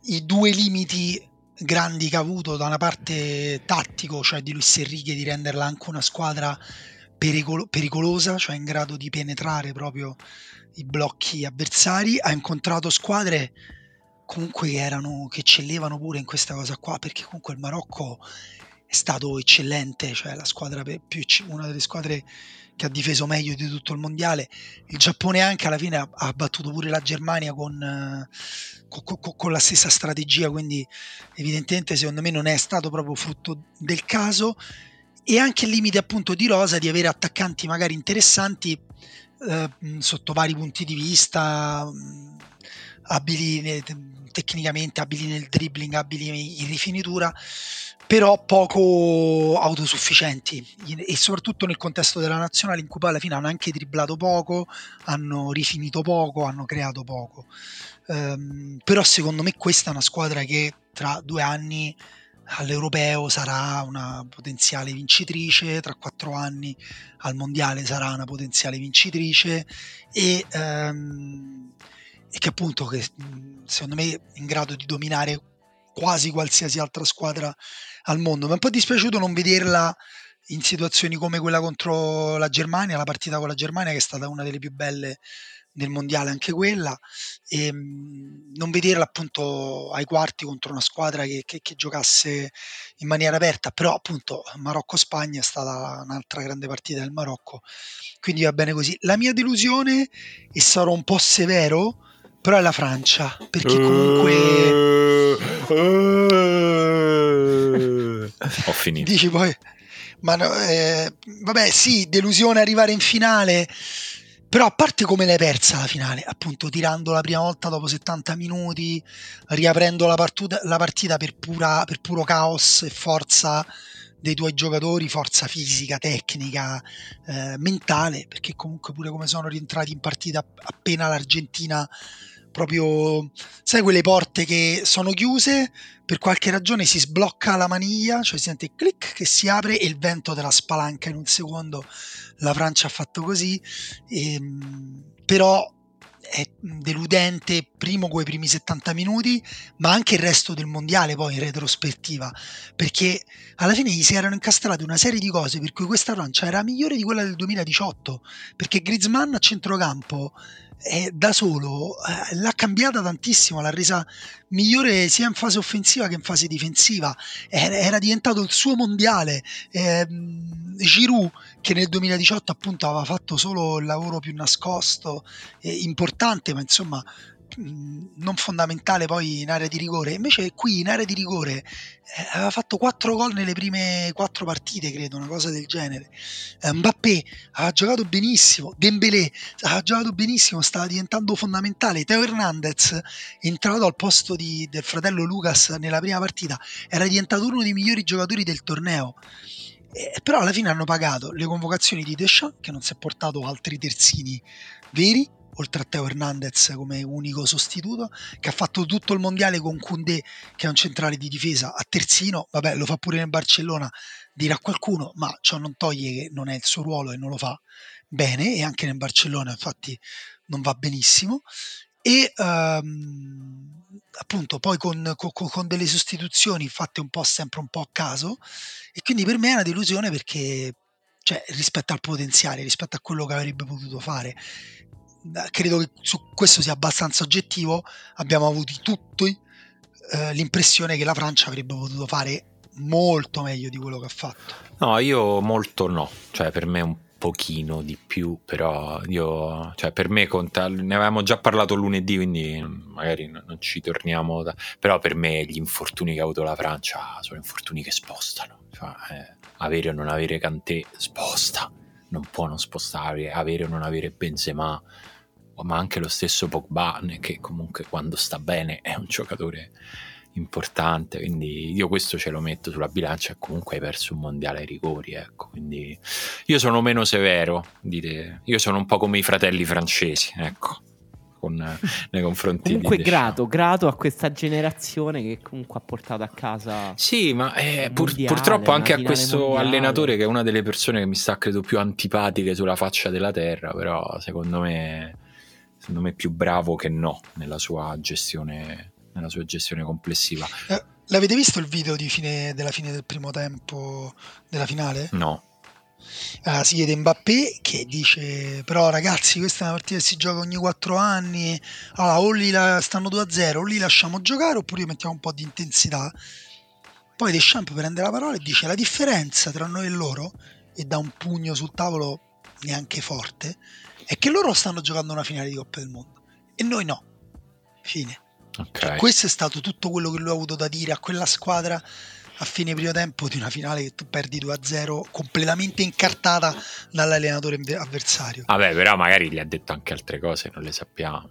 i due limiti grandi che ha avuto, da una parte tattico, cioè di Luis Enrique, di renderla anche una squadra pericolo- pericolosa, cioè in grado di penetrare proprio i blocchi avversari. Ha incontrato squadre comunque che erano, che eccellevano pure in questa cosa qua, perché comunque il Marocco è stato eccellente, cioè la squadra più, una delle squadre che ha difeso meglio di tutto il mondiale. Il Giappone anche alla fine ha, ha battuto pure la Germania con, con, con, con la stessa strategia, quindi evidentemente secondo me non è stato proprio frutto del caso. E anche il limite appunto di rosa, di avere attaccanti magari interessanti eh, sotto vari punti di vista, abili tecnicamente, abili nel dribbling, abili in rifinitura, però poco autosufficienti, e soprattutto nel contesto della nazionale in cui poi alla fine hanno anche dribblato poco, hanno rifinito poco, hanno creato poco. Um, però secondo me questa è una squadra che tra due anni all'europeo sarà una potenziale vincitrice, tra quattro anni al mondiale sarà una potenziale vincitrice, e, um, e che appunto che, secondo me è in grado di dominare quasi qualsiasi altra squadra al mondo. Ma è un po' dispiaciuto non vederla in situazioni come quella contro la Germania, la partita con la Germania che è stata una delle più belle del mondiale anche quella, e non vederla appunto ai quarti contro una squadra che, che, che giocasse in maniera aperta. Però appunto Marocco-Spagna è stata un'altra grande partita del Marocco, quindi va bene così. La mia delusione, e sarò un po' severo, però è la Francia, perché comunque ho finito. Dici poi ma no, eh, vabbè sì, delusione arrivare in finale. Però a parte come l'hai persa la finale, appunto tirando la prima volta dopo settanta minuti, riaprendo la, partuta, la partita per, pura, per puro caos e forza dei tuoi giocatori, forza fisica, tecnica, eh, mentale, perché comunque pure come sono rientrati in partita appena l'Argentina, proprio sai quelle porte che sono chiuse, per qualche ragione si sblocca la maniglia, cioè si sente clic che si apre e il vento te la spalanca in un secondo. La Francia ha fatto così, e, però è deludente primo coi primi settanta minuti, ma anche il resto del mondiale poi in retrospettiva, perché alla fine gli si erano incastrate una serie di cose per cui questa Francia era migliore di quella del duemiladiciotto, perché Griezmann a centrocampo eh, da solo eh, l'ha cambiata tantissimo, l'ha resa migliore sia in fase offensiva che in fase difensiva, era, era diventato il suo mondiale. eh, Giroud, che nel duemiladiciotto appunto aveva fatto solo il lavoro più nascosto, eh, importante ma insomma non fondamentale poi in area di rigore, invece qui in area di rigore eh, aveva fatto quattro gol nelle prime quattro partite, credo, una cosa del genere. eh, Mbappé ha giocato benissimo, Dembélé ha giocato benissimo, stava diventando fondamentale. Theo Hernandez, entrato al posto di, del fratello Lucas nella prima partita, era diventato uno dei migliori giocatori del torneo. Eh, però alla fine hanno pagato le convocazioni di Deschamps, che non si è portato altri terzini veri oltre a Theo Hernandez come unico sostituto, che ha fatto tutto il mondiale con Koundé, che è un centrale di difesa, a terzino. Vabbè, lo fa pure nel Barcellona, dirà qualcuno, ma ciò non toglie che non è il suo ruolo e non lo fa bene, e anche nel Barcellona infatti non va benissimo. E ehm, appunto poi con, con, con delle sostituzioni fatte un po' sempre un po' a caso, e quindi per me è una delusione, perché cioè, rispetto al potenziale, rispetto a quello che avrebbe potuto fare, credo che su questo sia abbastanza oggettivo. Abbiamo avuto tutti eh, l'impressione che la Francia avrebbe potuto fare molto meglio di quello che ha fatto. No, io molto no, cioè per me un pochino di più, però io, cioè per me conta, ne avevamo già parlato lunedì, quindi magari non ci torniamo da, però per me gli infortuni che ha avuto la Francia sono infortuni che spostano, cioè, eh, avere o non avere Kanté sposta, non può non spostare, avere o non avere Benzema, ma anche lo stesso Pogba, che comunque quando sta bene è un giocatore importante. Quindi io questo ce lo metto sulla bilancia, e comunque hai perso un mondiale ai rigori, ecco. Quindi io sono meno severo di te, io sono un po' come i fratelli francesi, ecco, con, nei confronti comunque di grato, grato a questa generazione che comunque ha portato a casa, sì, ma eh, pur, mondiale, purtroppo anche a questo mondiale. Allenatore che è una delle persone che mi sta credo più antipatiche sulla faccia della terra, però secondo me secondo me è più bravo che no nella sua gestione nella sua gestione complessiva. Eh, l'avete visto il video di fine, della fine del primo tempo della finale? No. Uh, si chiede Mbappé che dice, però ragazzi, questa è una partita che si gioca ogni quattro anni, allora o li la, stanno due a zero o li lasciamo giocare oppure mettiamo un po' di intensità. Poi Deschamps prende la parola e dice: la differenza tra noi e loro, e dà un pugno sul tavolo neanche forte, è che loro stanno giocando una finale di Coppa del Mondo e noi no. Fine. Okay. Questo è stato tutto quello che lui ha avuto da dire a quella squadra a fine primo tempo di una finale che tu perdi due a zero completamente incartata dall'allenatore avversario. Vabbè, però magari gli ha detto anche altre cose, non le sappiamo.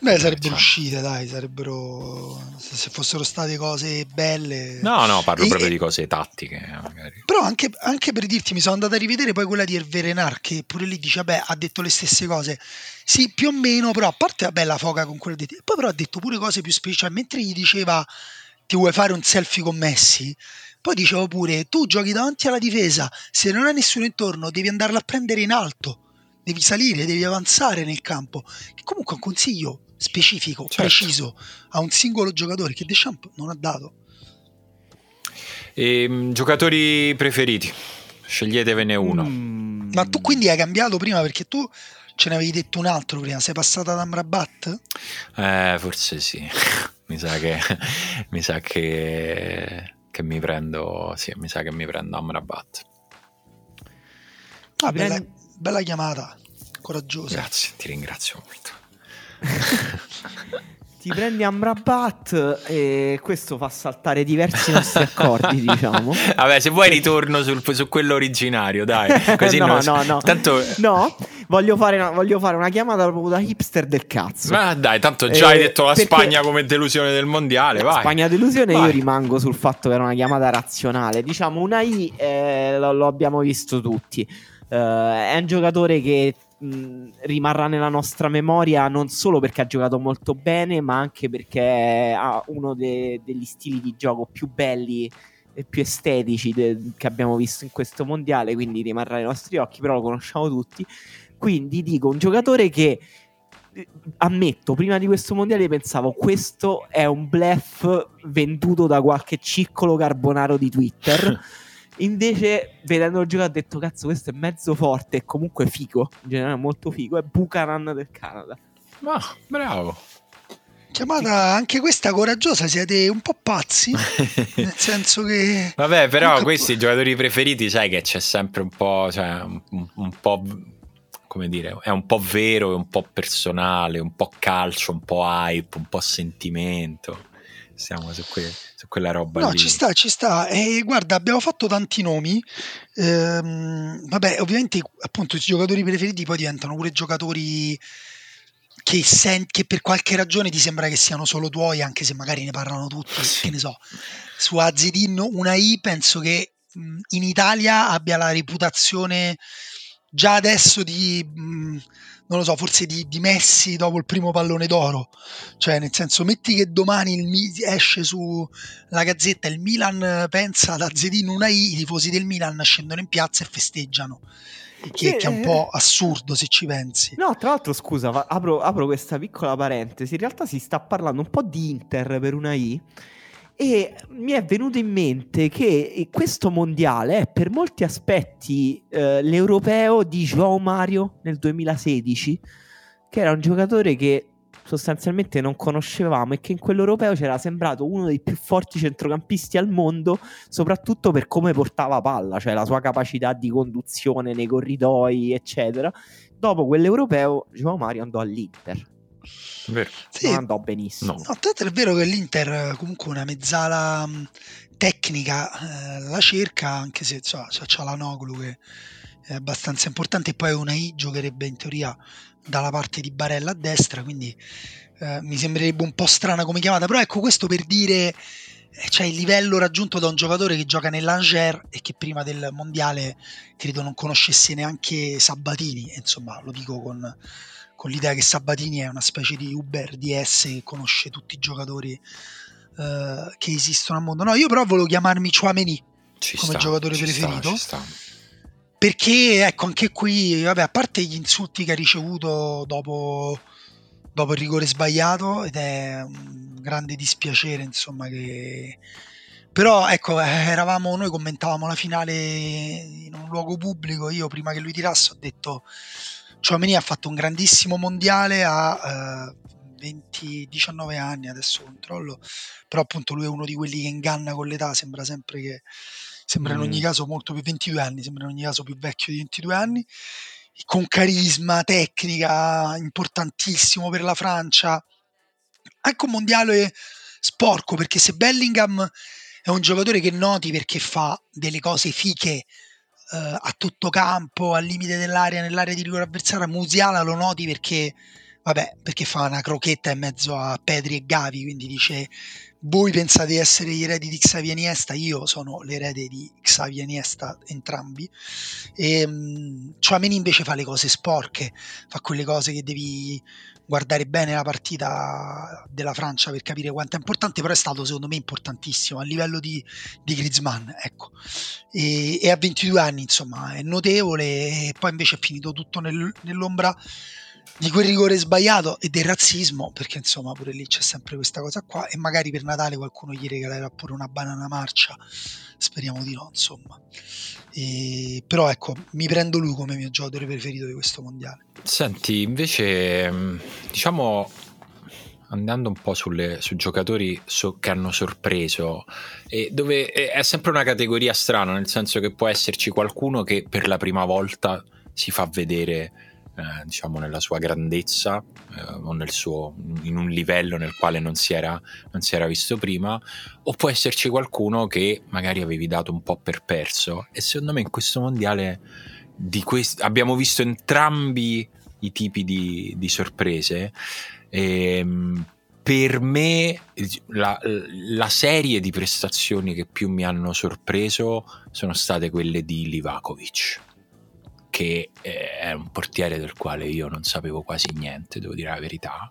Beh, sarebbero c'è. uscite, dai, sarebbero, se fossero state cose belle. No, no, parlo e, proprio e, di cose tattiche, magari. Però anche, anche per dirti, mi sono andato a rivedere poi quella di Hervé Renard, che pure lì dice, beh, ha detto le stesse cose. Sì, più o meno, però a parte vabbè, la foca con quello di te. Poi però ha detto pure cose più speciali, mentre gli diceva ti vuoi fare un selfie con Messi? Poi dicevo pure, tu giochi davanti alla difesa, se non hai nessuno intorno devi andarla a prendere in alto, devi salire, devi avanzare nel campo. Che comunque è un consiglio specifico, certo, preciso, a un singolo giocatore che Deschamps non ha dato. E, giocatori preferiti, sceglietevene uno. Mm. Ma tu quindi hai cambiato prima, perché tu ce ne avevi detto un altro prima, sei passata ad Amrabat? Eh, forse sì, mi sa che... mi sa che... che mi prendo, sì, mi sa che mi prendo Amrabat. Ah, bella, bella chiamata, coraggiosa. Grazie, ti ringrazio molto. Ti prendi Amrabat e questo fa saltare diversi nostri accordi, diciamo. Vabbè, se vuoi ritorno sul, su quello originario, dai. Così no, non... no, no. Tanto... no, voglio fare una, voglio fare una chiamata proprio da hipster del cazzo. Ma dai, tanto già eh, hai detto la perché... Spagna come delusione del mondiale, vai. Spagna delusione, vai. Io rimango sul fatto che era una chiamata razionale. Diciamo, Ounahi eh, lo, lo abbiamo visto tutti. Uh, è un giocatore che rimarrà nella nostra memoria non solo perché ha giocato molto bene, ma anche perché ha uno de- degli stili di gioco più belli e più estetici de- che abbiamo visto in questo mondiale, quindi rimarrà ai nostri occhi, però lo conosciamo tutti. Quindi dico un giocatore che ammetto, prima di questo mondiale pensavo questo è un bluff venduto da qualche ciccolo carbonaro di Twitter. Invece vedendolo giocare ho detto cazzo, questo è mezzo forte e comunque figo, in generale molto figo, è Buchanan del Canada. Ma bravo, chiamata anche questa coraggiosa, siete un po' pazzi. Nel senso che vabbè, però comunque... questi giocatori preferiti, sai che c'è sempre un po', cioè, un, un po', come dire, è un po' vero, è un po' personale, un po' calcio, un po' hype, un po' sentimento. Siamo su, que- su quella roba no, lì. Ci sta, ci sta. E guarda, abbiamo fatto tanti nomi. Ehm, vabbè, ovviamente, appunto, i giocatori preferiti poi diventano pure giocatori che, sen- che per qualche ragione ti sembra che siano solo tuoi, anche se magari ne parlano tutti. Sì. Che ne so, su Azzedin Ounahi penso che mh, in Italia abbia la reputazione già adesso di... Mh, non lo so, forse di, di Messi dopo il primo pallone d'oro, cioè nel senso, metti che domani il, esce sulla Gazzetta il Milan pensa ad Azzedin Ounahi, i tifosi del Milan scendono in piazza e festeggiano, che, eh, che è un po' assurdo se ci pensi. No, tra l'altro scusa, apro, apro questa piccola parentesi, in realtà si sta parlando un po' di Inter per Ounahi e mi è venuto in mente che questo mondiale è per molti aspetti eh, l'europeo di João Mario nel duemilasedici, che era un giocatore che sostanzialmente non conoscevamo e che in quell'europeo c'era sembrato uno dei più forti centrocampisti al mondo, soprattutto per come portava palla, cioè la sua capacità di conduzione nei corridoi eccetera. Dopo quell'europeo João Mario andò all'Inter. Vero. Sì. Non andò benissimo. No, tanto è vero che l'Inter comunque una mezzala mh, tecnica eh, la cerca, anche se cioè, cioè, c'ha l'Anoglu che è abbastanza importante, e poi Ounahi giocherebbe in teoria dalla parte di Barella a destra, quindi eh, mi sembrerebbe un po' strana come chiamata, però ecco, questo per dire cioè, il livello raggiunto da un giocatore che gioca nell'Angers e che prima del mondiale credo non conoscesse neanche Sabatini, insomma lo dico con... con l'idea che Sabatini è una specie di Uber D S che conosce tutti i giocatori eh, che esistono al mondo. No, io però volevo chiamarmi Tchouaméni ci come sta, giocatore ci preferito sta, ci sta. Perché ecco anche qui, vabbè, a parte gli insulti che ha ricevuto dopo, dopo il rigore sbagliato, ed è un grande dispiacere insomma che... Però ecco, eravamo noi, commentavamo la finale in un luogo pubblico, io prima che lui tirasse ho detto Tchouaméni ha fatto un grandissimo mondiale a diciannove anni, adesso controllo, però appunto lui è uno di quelli che inganna con l'età, sembra sempre che sembra mm. in ogni caso molto più ventidue anni, sembra in ogni caso più vecchio di ventidue anni, con carisma, tecnica, importantissimo per la Francia, anche un mondiale sporco, perché se Bellingham è un giocatore che noti perché fa delle cose fiche a tutto campo, al limite dell'area, nell'area di rigore avversaria, Musiala lo noti perché vabbè, perché fa una crochetta in mezzo a Pedri e Gavi, quindi dice: voi pensate di essere gli eredi di Xavi e Iniesta, io sono l'erede di Xavi e Iniesta entrambi. E um, Tchouaméni invece fa le cose sporche, fa quelle cose che devi guardare bene la partita della Francia per capire quanto è importante, però è stato secondo me importantissimo a livello di, di Griezmann, ecco. E, e a ventidue anni insomma è notevole, e poi invece è finito tutto nel, nell'ombra di quel rigore sbagliato e del razzismo, perché insomma pure lì c'è sempre questa cosa qua, e magari per Natale qualcuno gli regalerà pure una banana marcia, speriamo di no insomma. E, però ecco, mi prendo lui come mio giocatore preferito di questo mondiale. Senti, invece diciamo andando un po' sulle, su giocatori so, che hanno sorpreso, e dove è sempre una categoria strana, nel senso che può esserci qualcuno che per la prima volta si fa vedere Eh, diciamo nella sua grandezza eh, o nel suo, in un livello nel quale non si era, non si era visto prima, o può esserci qualcuno che magari avevi dato un po' per perso, e secondo me in questo mondiale di quest- abbiamo visto entrambi i tipi di, di sorprese. E, per me la, la serie di prestazioni che più mi hanno sorpreso sono state quelle di Livakovic, che è un portiere del quale io non sapevo quasi niente, devo dire la verità,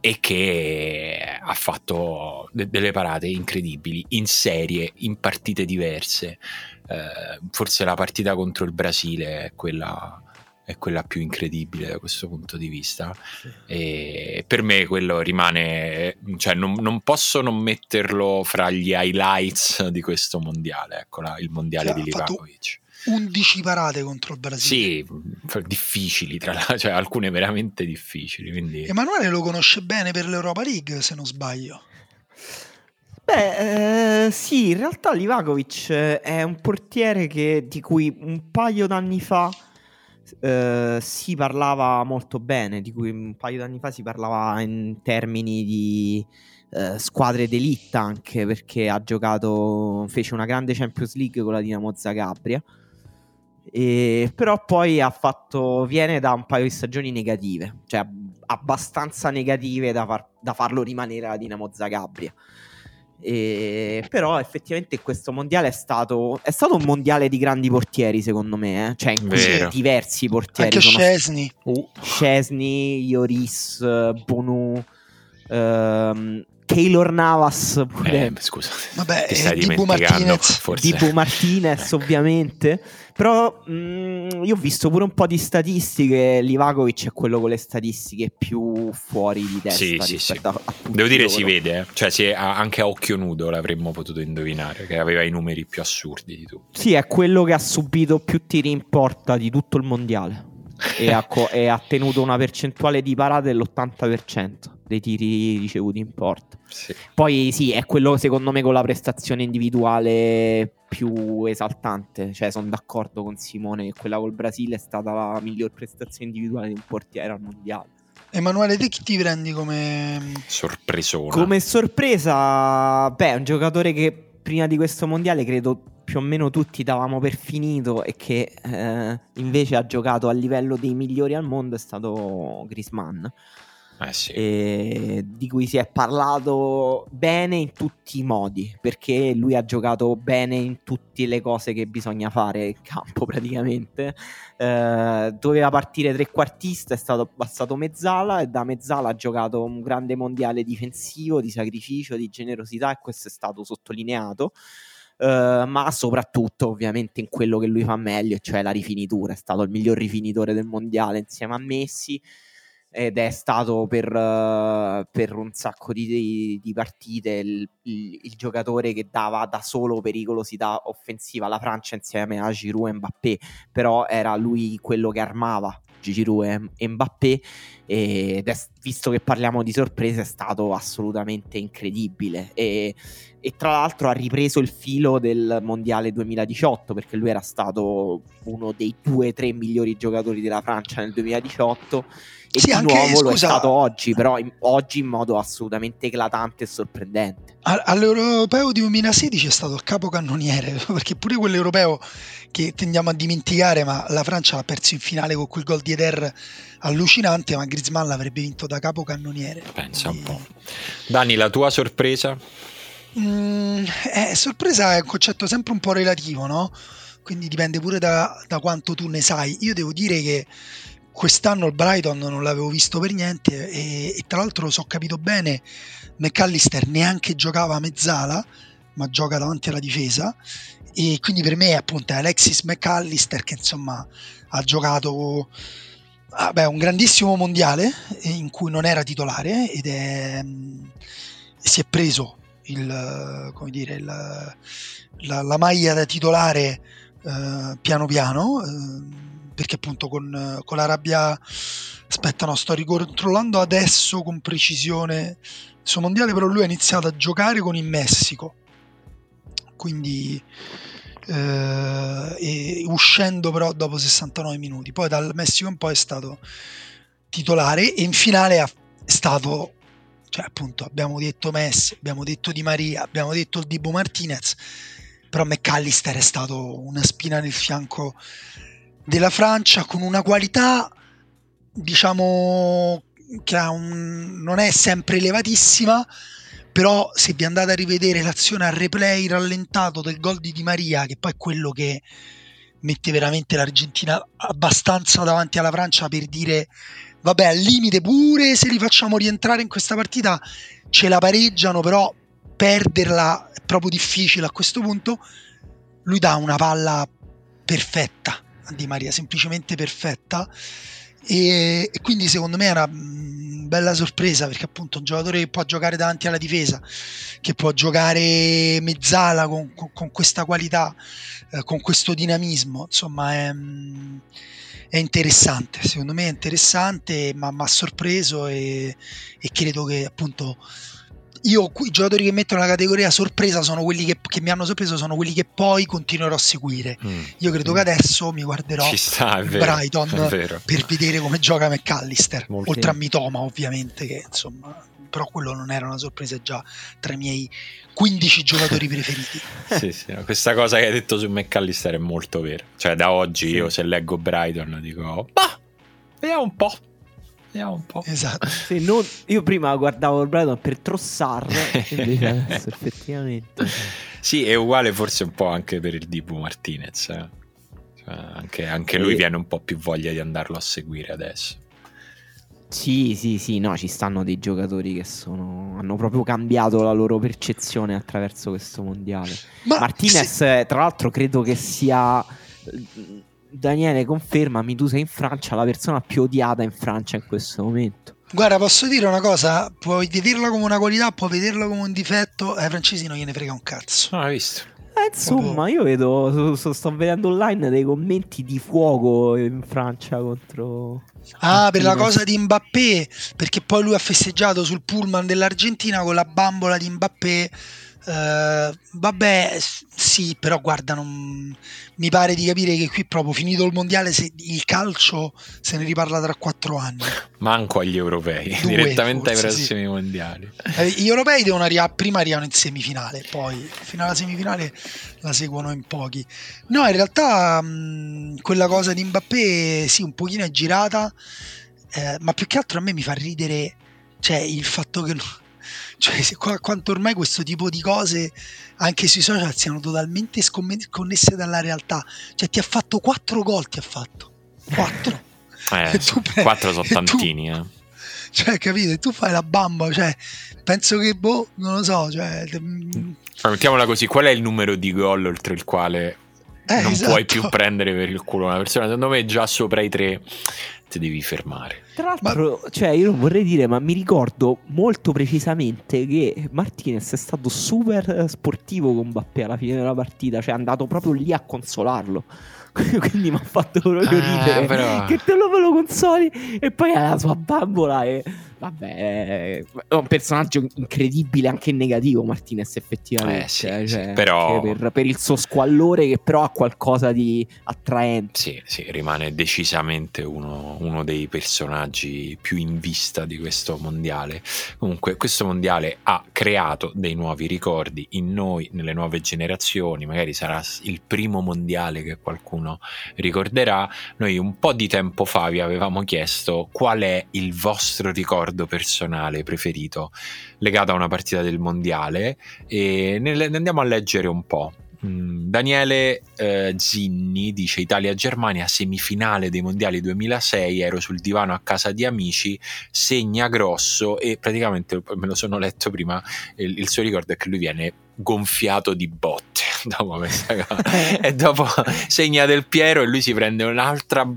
e che ha fatto de- delle parate incredibili in serie, in partite diverse. Eh, forse la partita contro il Brasile è quella, è quella più incredibile da questo punto di vista, sì. E per me quello rimane, cioè non, non posso non metterlo fra gli highlights di questo mondiale, ecco, la, il mondiale, sì, di Livakovic. undici parate contro il Brasile, sì, difficili tra l'altro, cioè alcune veramente difficili, quindi... Emanuele lo conosce bene per l'Europa League, se non sbaglio. Beh, eh, sì, in realtà Livakovic è un portiere che, di cui un paio d'anni fa eh, si parlava molto bene, di cui un paio d'anni fa si parlava in termini di eh, squadre d'elite, anche perché ha giocato, fece una grande Champions League con la Dinamo Zagabria. E però poi ha fatto, viene da un paio di stagioni negative, cioè abbastanza negative da, far, da farlo rimanere alla Dinamo Zagabria. E però effettivamente questo mondiale è stato, è stato un mondiale di grandi portieri, secondo me, eh? Cioè in cui Vero. diversi portieri. Anche Szczęsny, uh. Szczęsny, Lloris, Bonu, ehm, Keylor Navas pure. Eh, scusa, vabbè, ti stai eh, Dibu Martinez, Dibu Martinez ecco. Ovviamente. Però mh, io ho visto pure un po' di statistiche. Livakovic è quello con le statistiche più fuori di testa. Sì, sì, sì. A, devo dire si vede, eh. Cioè si è, anche a occhio nudo l'avremmo potuto indovinare, che aveva i numeri più assurdi di tutti. Sì, è quello che ha subito più tiri in porta di tutto il mondiale e, ha co- e ha tenuto una percentuale di parate dell'ottanta per cento dei tiri ricevuti in porta. Sì. Poi sì, è quello secondo me con la prestazione individuale più esaltante, cioè sono d'accordo con Simone che quella col Brasile è stata la miglior prestazione individuale di un portiere al mondiale. Emanuele, te chi ti prendi come sorpresona? Come sorpresa, beh, è un giocatore che prima di questo mondiale credo più o meno tutti davamo per finito e che eh, invece ha giocato a livello dei migliori al mondo, è stato Griezmann. Eh sì. E di cui si è parlato bene in tutti i modi, perché lui ha giocato bene in tutte le cose che bisogna fare in campo praticamente. Eh, doveva partire trequartista, è stato abbassato mezzala, e da mezzala ha giocato un grande mondiale difensivo, di sacrificio, di generosità, e questo è stato sottolineato. Uh, ma soprattutto ovviamente in quello che lui fa meglio, cioè la rifinitura. È stato il miglior rifinitore del mondiale insieme a Messi, ed è stato per, uh, per un sacco di, di partite il, il, il giocatore che dava da solo pericolosità offensiva alla Francia insieme a Giroud e Mbappé, però era lui quello che armava Giroud e Mbappé, ed è, visto che parliamo di sorprese, è stato assolutamente incredibile, e, e tra l'altro ha ripreso il filo del mondiale duemiladiciotto, perché lui era stato uno dei due tre migliori giocatori della Francia nel duemiladiciotto, e sì, di anche, nuovo scusa, lo è stato oggi, però in, oggi in modo assolutamente eclatante e sorprendente. All'Europeo di duemilasedici è stato il capocannoniere, perché pure quell'Europeo che tendiamo a dimenticare, ma la Francia ha perso in finale con quel gol di Eder allucinante, ma Griezmann l'avrebbe vinto da capocannoniere. Pensa un po'. Dani, la tua sorpresa? Mm, eh, sorpresa è un concetto sempre un po' relativo, no? Quindi dipende pure da, da quanto tu ne sai. Io devo dire che quest'anno il Brighton non l'avevo visto per niente e, e tra l'altro, se ho capito bene, McAllister neanche giocava a mezzala, ma gioca davanti alla difesa, e quindi per me appunto è Alexis McAllister, che insomma ha giocato ah, beh, un grandissimo mondiale in cui non era titolare ed è, si è preso il, come dire, il, la, la maglia da titolare eh, piano piano, eh, perché appunto con, con l'Arabia, aspetta no, sto ricontrollando adesso con precisione il suo mondiale, però lui ha iniziato a giocare con il Messico, quindi eh, e uscendo però dopo sessantanove minuti, poi dal Messico in poi è stato titolare e in finale è stato, cioè appunto abbiamo detto Messi, abbiamo detto Di Maria, abbiamo detto il Dibu Martinez, però McAllister è stato una spina nel fianco della Francia, con una qualità diciamo che ha un, non è sempre elevatissima, però se vi andate a rivedere l'azione al replay rallentato del gol di Di Maria, che poi è quello che mette veramente l'Argentina abbastanza davanti alla Francia per dire vabbè, al limite pure se li facciamo rientrare in questa partita ce la pareggiano, però perderla è proprio difficile a questo punto. Lui dà una palla perfetta a Di Maria, semplicemente perfetta, e, e quindi secondo me è una bella sorpresa, perché appunto un giocatore che può giocare davanti alla difesa, che può giocare mezzala con, con, con questa qualità, eh, con questo dinamismo, insomma è, è interessante, secondo me è interessante, ma mi ha sorpreso e, e credo che appunto io i giocatori che mettono la categoria sorpresa sono quelli che, che mi hanno sorpreso, sono quelli che poi continuerò a seguire. Mm. Io credo mm. che adesso mi guarderò Ci sta, è vero, Brighton è vero. per vedere come gioca McAllister, Molti... oltre a Mitoma ovviamente, che insomma, però quello non era una sorpresa, già tra i miei quindici giocatori preferiti. Sì, sì, no, questa cosa che hai detto su McAllister è molto vera, cioè da oggi sì. Io se leggo Brighton dico bah, vediamo un po'. Vediamo un po'. Esatto. Sì, non, io prima guardavo il Brighton per trossarlo, invece adesso effettivamente. Sì, è uguale forse un po' anche per il Dibu Martinez. Eh. Cioè, anche, anche lui e... viene un po' più voglia di andarlo a seguire adesso. Sì, sì, sì, no, ci stanno dei giocatori che sono hanno proprio cambiato la loro percezione attraverso questo mondiale. Ma Martinez, se... tra l'altro, credo che sia... Daniele, confermami, tu sei in Francia la persona più odiata in Francia in questo momento. Guarda, posso dire una cosa? Puoi vederla come una qualità, puoi vederla come un difetto. Ai francesi non gliene frega un cazzo. Ah, hai visto? Eh, insomma, io vedo, sto, sto vedendo online dei commenti di fuoco in Francia contro... Ah, per la cosa di Mbappé, perché poi lui ha festeggiato sul pullman dell'Argentina con la bambola di Mbappé. Uh, vabbè sì, però guarda, non... mi pare di capire che qui proprio finito il mondiale se... il calcio se ne riparla tra quattro anni, manco agli europei. Due, direttamente forse, ai prossimi sì. mondiali eh, gli europei devono arrivare, prima arrivano in semifinale, poi fino alla semifinale la seguono in pochi. No, in realtà mh, quella cosa di Mbappé sì, un pochino è girata, eh, ma più che altro a me mi fa ridere, cioè il fatto che Cioè, se, quanto ormai questo tipo di cose anche sui social siano totalmente sconnesse dalla realtà. Cioè, ti ha fatto quattro gol, ti ha fatto quattro. Eh, tu, quattro sono tantini, eh. Cioè, capito? E tu fai la bamba, cioè, penso che boh, non lo so. Cioè, mettiamola così: qual è il numero di gol oltre il quale eh, non esatto. puoi più prendere per il culo una persona? Secondo me, già sopra i tre ti devi fermare. Tra l'altro, ma... cioè, io non vorrei dire, ma mi ricordo molto precisamente che Martinez è stato super sportivo con Mbappé alla fine della partita, cioè è andato proprio lì a consolarlo. Quindi mi ha fatto proprio ah, ridere però... che te lo, lo consoli, e poi ha la sua bambola e Vabbè, è un personaggio incredibile anche negativo Martinez, effettivamente, eh, sì, cioè, sì, però... per, per il suo squallore, che però ha qualcosa di attraente. Sì, sì, rimane decisamente uno, uno dei personaggi più in vista di questo mondiale. Comunque questo mondiale ha creato dei nuovi ricordi in noi, nelle nuove generazioni. Magari sarà il primo mondiale che qualcuno ricorderà. Noi un po' di tempo fa vi avevamo chiesto qual è il vostro ricordo personale preferito legato a una partita del mondiale, e ne andiamo a leggere un po'. Daniele eh, Zinni dice: Italia-Germania, semifinale dei mondiali duemilasei, ero sul divano a casa di amici, segna Grosso, e praticamente, me lo sono letto prima, il, il suo ricordo è che lui viene gonfiato di botte dopo questa cosa. E dopo segna Del Piero e lui si prende un'altra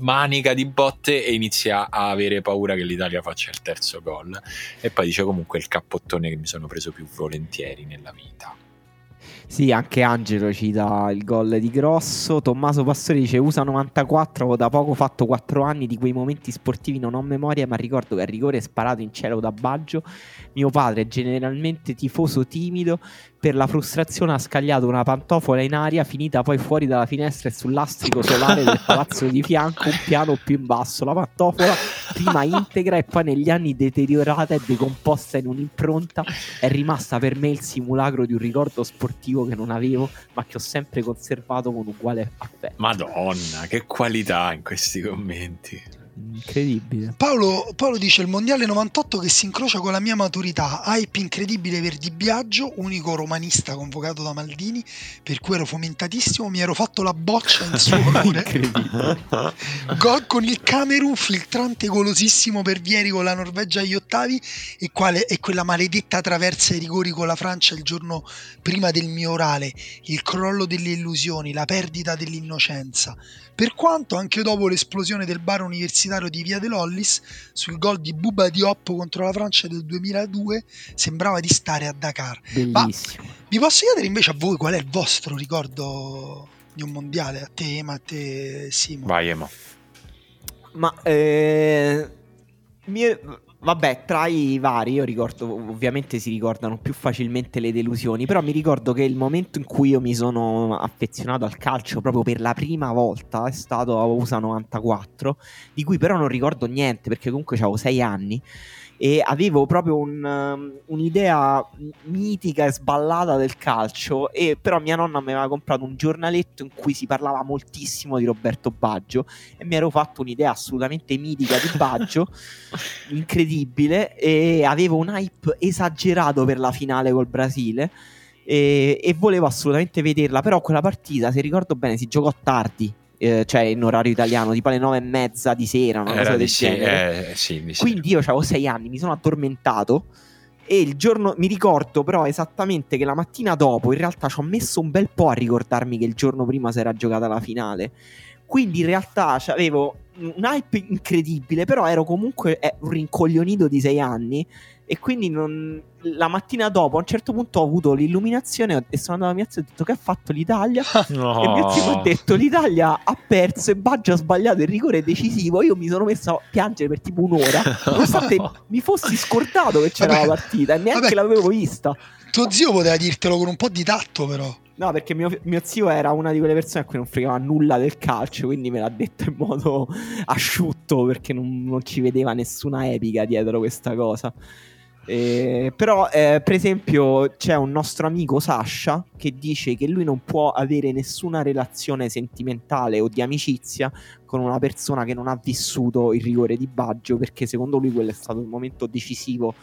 manica di botte e inizia a avere paura che l'Italia faccia il terzo gol. E poi dice: comunque il cappottone che mi sono preso più volentieri nella vita. Sì, anche Angelo ci dà il gol di Grosso. Tommaso Pastore dice: U S A novantaquattro, ho da poco fatto quattro anni, di quei momenti sportivi non ho memoria, ma ricordo che al rigore è sparato in cielo da Baggio. Mio padre, generalmente tifoso timido, per la frustrazione ha scagliato una pantofola in aria, finita poi fuori dalla finestra e sul lastrico solare del palazzo di fianco, un piano più in basso. La pantofola, prima integra e poi negli anni deteriorata e decomposta in un'impronta, è rimasta per me il simulacro di un ricordo sportivo che non avevo, ma che ho sempre conservato con uguale affetto. Madonna, che qualità in questi commenti, incredibile. Paolo, Paolo dice: il mondiale novantotto che si incrocia con la mia maturità, hype incredibile per Di Biagio, unico romanista convocato da Maldini, per cui ero fomentatissimo, mi ero fatto la boccia in suo onore. Gol con il Camerun filtrante golosissimo per Vieri con la Norvegia agli ottavi, e, quale, e quella maledetta traversa ai rigori con la Francia il giorno prima del mio orale, il crollo delle illusioni, la perdita dell'innocenza. Per quanto anche dopo l'esplosione del bar universitario di Via de Lollis sul gol di Bouba Diop contro la Francia del duemiladue sembrava di stare a Dakar. Bellissimo. Ma vi posso chiedere invece a voi qual è il vostro ricordo di un mondiale? A te Ema, a te Simo. Vai Ema. Ma eh, mie... vabbè, tra i vari io ricordo, ovviamente si ricordano più facilmente le delusioni, però mi ricordo che il momento in cui io mi sono affezionato al calcio proprio per la prima volta è stato a U S A novantaquattro, di cui però non ricordo niente perché comunque avevo sei anni e avevo proprio un, un'idea mitica e sballata del calcio, e però mia nonna mi aveva comprato un giornaletto in cui si parlava moltissimo di Roberto Baggio e mi ero fatto un'idea assolutamente mitica di Baggio, incredibile, e avevo un hype esagerato per la finale col Brasile e, e volevo assolutamente vederla. Però quella partita, se ricordo bene, si giocò tardi, Eh, cioè in orario italiano, tipo alle nove e mezza di sera, una cosa del sì, genere. Eh, sì, mi Quindi io avevo sei anni, mi sono addormentato e il giorno, mi ricordo però esattamente che la mattina dopo, in realtà ci ho messo un bel po' a ricordarmi che il giorno prima si era giocata la finale. Quindi in realtà avevo un hype incredibile, però ero comunque un rincoglionito di sei anni. E quindi non... la mattina dopo, a un certo punto, ho avuto l'illuminazione e sono andato a mia zia e ho detto: che ha fatto l'Italia? No. E mia zia mi ha detto: l'Italia ha perso e Baggio ha sbagliato il rigore decisivo. Io mi sono messo a piangere per tipo un'ora, nonostante no. mi fossi scordato che c'era vabbè, la partita e neanche vabbè, l'avevo vista. Tuo zio poteva dirtelo con un po' di tatto, però. No, perché mio, mio zio era una di quelle persone a cui non fregava nulla del calcio, quindi me l'ha detto in modo asciutto, perché non, non ci vedeva nessuna epica dietro questa cosa. Eh, però eh, per esempio c'è un nostro amico Sasha che dice che lui non può avere nessuna relazione sentimentale o di amicizia con una persona che non ha vissuto il rigore di Baggio, perché secondo lui quello è stato il momento decisivo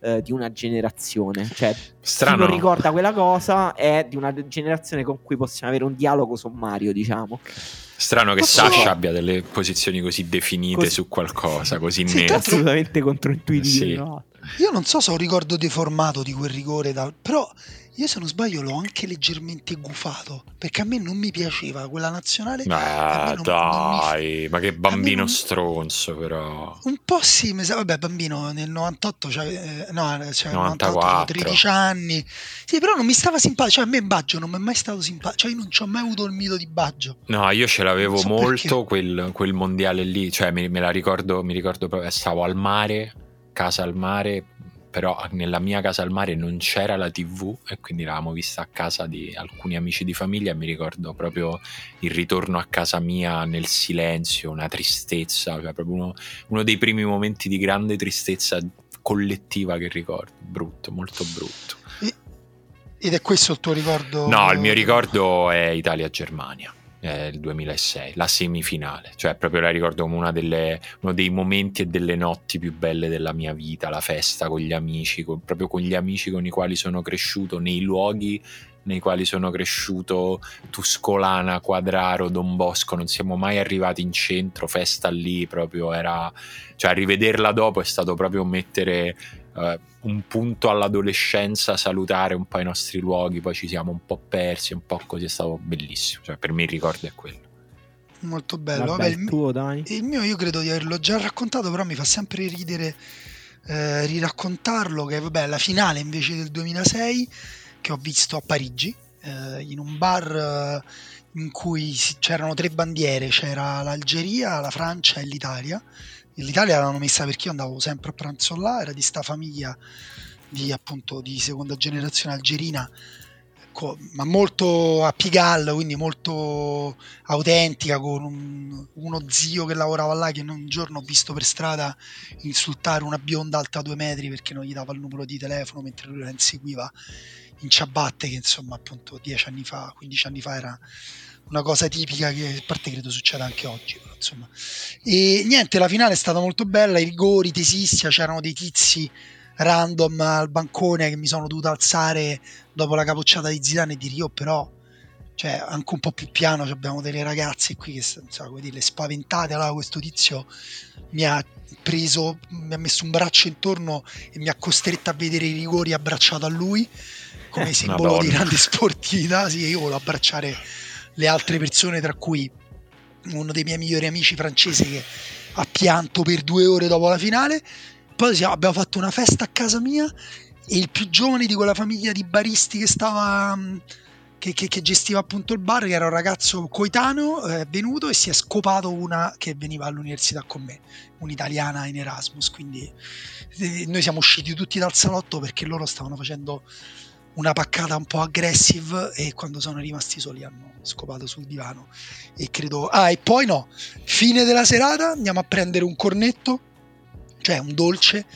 eh, di una generazione. Cioè, strano, chi non ricorda quella cosa è di una generazione con cui possiamo avere un dialogo sommario, diciamo. Strano che Posso... Sasha abbia delle posizioni così definite così... su qualcosa così sì, netta. Assolutamente controintuitivo, sì. No? Io non so se ho un ricordo deformato di quel rigore, da... però Io, se non sbaglio, l'ho anche leggermente gufato, perché a me non mi piaceva quella nazionale. Ah, non, dai, non mi... ma che bambino non... stronzo, però. Un po' sì, mi sa... vabbè, bambino, nel novantotto, cioè, eh, no, cioè, novantaquattro. Avevo tredici anni. Sì, però non mi stava simpatico, cioè a me Baggio non mi è mai stato simpatico, cioè io non ci ho mai avuto il mito di Baggio. No, io ce l'avevo so molto quel, quel mondiale lì, cioè me, me la ricordo, mi ricordo proprio, stavo al mare, casa al mare, però nella mia casa al mare non c'era la tivù e quindi l'avevamo vista a casa di alcuni amici di famiglia e mi ricordo proprio il ritorno a casa mia nel silenzio, una tristezza, cioè proprio uno, uno dei primi momenti di grande tristezza collettiva che ricordo, brutto, molto brutto. Ed è questo il tuo ricordo? No, il mio ricordo è Italia-Germania, è il duemilasei, la semifinale, cioè proprio la ricordo come una delle, uno dei momenti e delle notti più belle della mia vita, la festa con gli amici, con, proprio con gli amici con i quali sono cresciuto, nei luoghi nei quali sono cresciuto, Tuscolana, Quadraro, Don Bosco, non siamo mai arrivati in centro, festa lì proprio era, cioè rivederla dopo è stato proprio mettere eh, un punto all'adolescenza, salutare un po' i nostri luoghi, poi ci siamo un po' persi, un po' così, è stato bellissimo, cioè per me il ricordo è quello. Molto bello. Vabbè, Vabbè, il, il, tuo, Dani. Il mio io credo di averlo già raccontato, però mi fa sempre ridere eh, riraccontarlo, che vabbè, la finale invece del duemilasei che ho visto a Parigi, eh, in un bar eh, in cui si, c'erano tre bandiere, c'era l'Algeria, la Francia e l'Italia. E l'Italia l'hanno messa perché io andavo sempre a pranzo là, era di sta famiglia di appunto di seconda generazione algerina, co- ma molto a Pigalle, quindi molto autentica, con un, uno zio che lavorava là che un giorno ho visto per strada insultare una bionda alta due metri perché non gli dava il numero di telefono mentre lui la inseguiva in ciabatte, che insomma appunto dieci anni fa, quindici anni fa era una cosa tipica che a parte credo succeda anche oggi, però, insomma. E niente, la finale è stata molto bella, i rigori, tesissia, c'erano dei tizi random al bancone che mi sono dovuto alzare dopo la capocciata di Zidane e dire io però, cioè anche un po' più piano, abbiamo delle ragazze qui che insomma, come dire, spaventate, allora questo tizio mi ha preso, mi ha messo un braccio intorno e mi ha costretto a vedere i rigori abbracciato a lui come simbolo Madonna. Di grande sportività, sì, io volevo abbracciare le altre persone, tra cui uno dei miei migliori amici francesi che ha pianto per due ore dopo la finale. Poi abbiamo fatto una festa a casa mia e il più giovane di quella famiglia di baristi che stava che, che, che gestiva appunto il bar, che era un ragazzo coetaneo, è venuto e si è scopato una che veniva all'università con me, un'italiana in Erasmus, quindi noi siamo usciti tutti dal salotto perché loro stavano facendo una paccata un po' aggressive e quando sono rimasti soli hanno scopato sul divano e credo ah e poi no fine della serata andiamo a prendere un cornetto, cioè un dolce,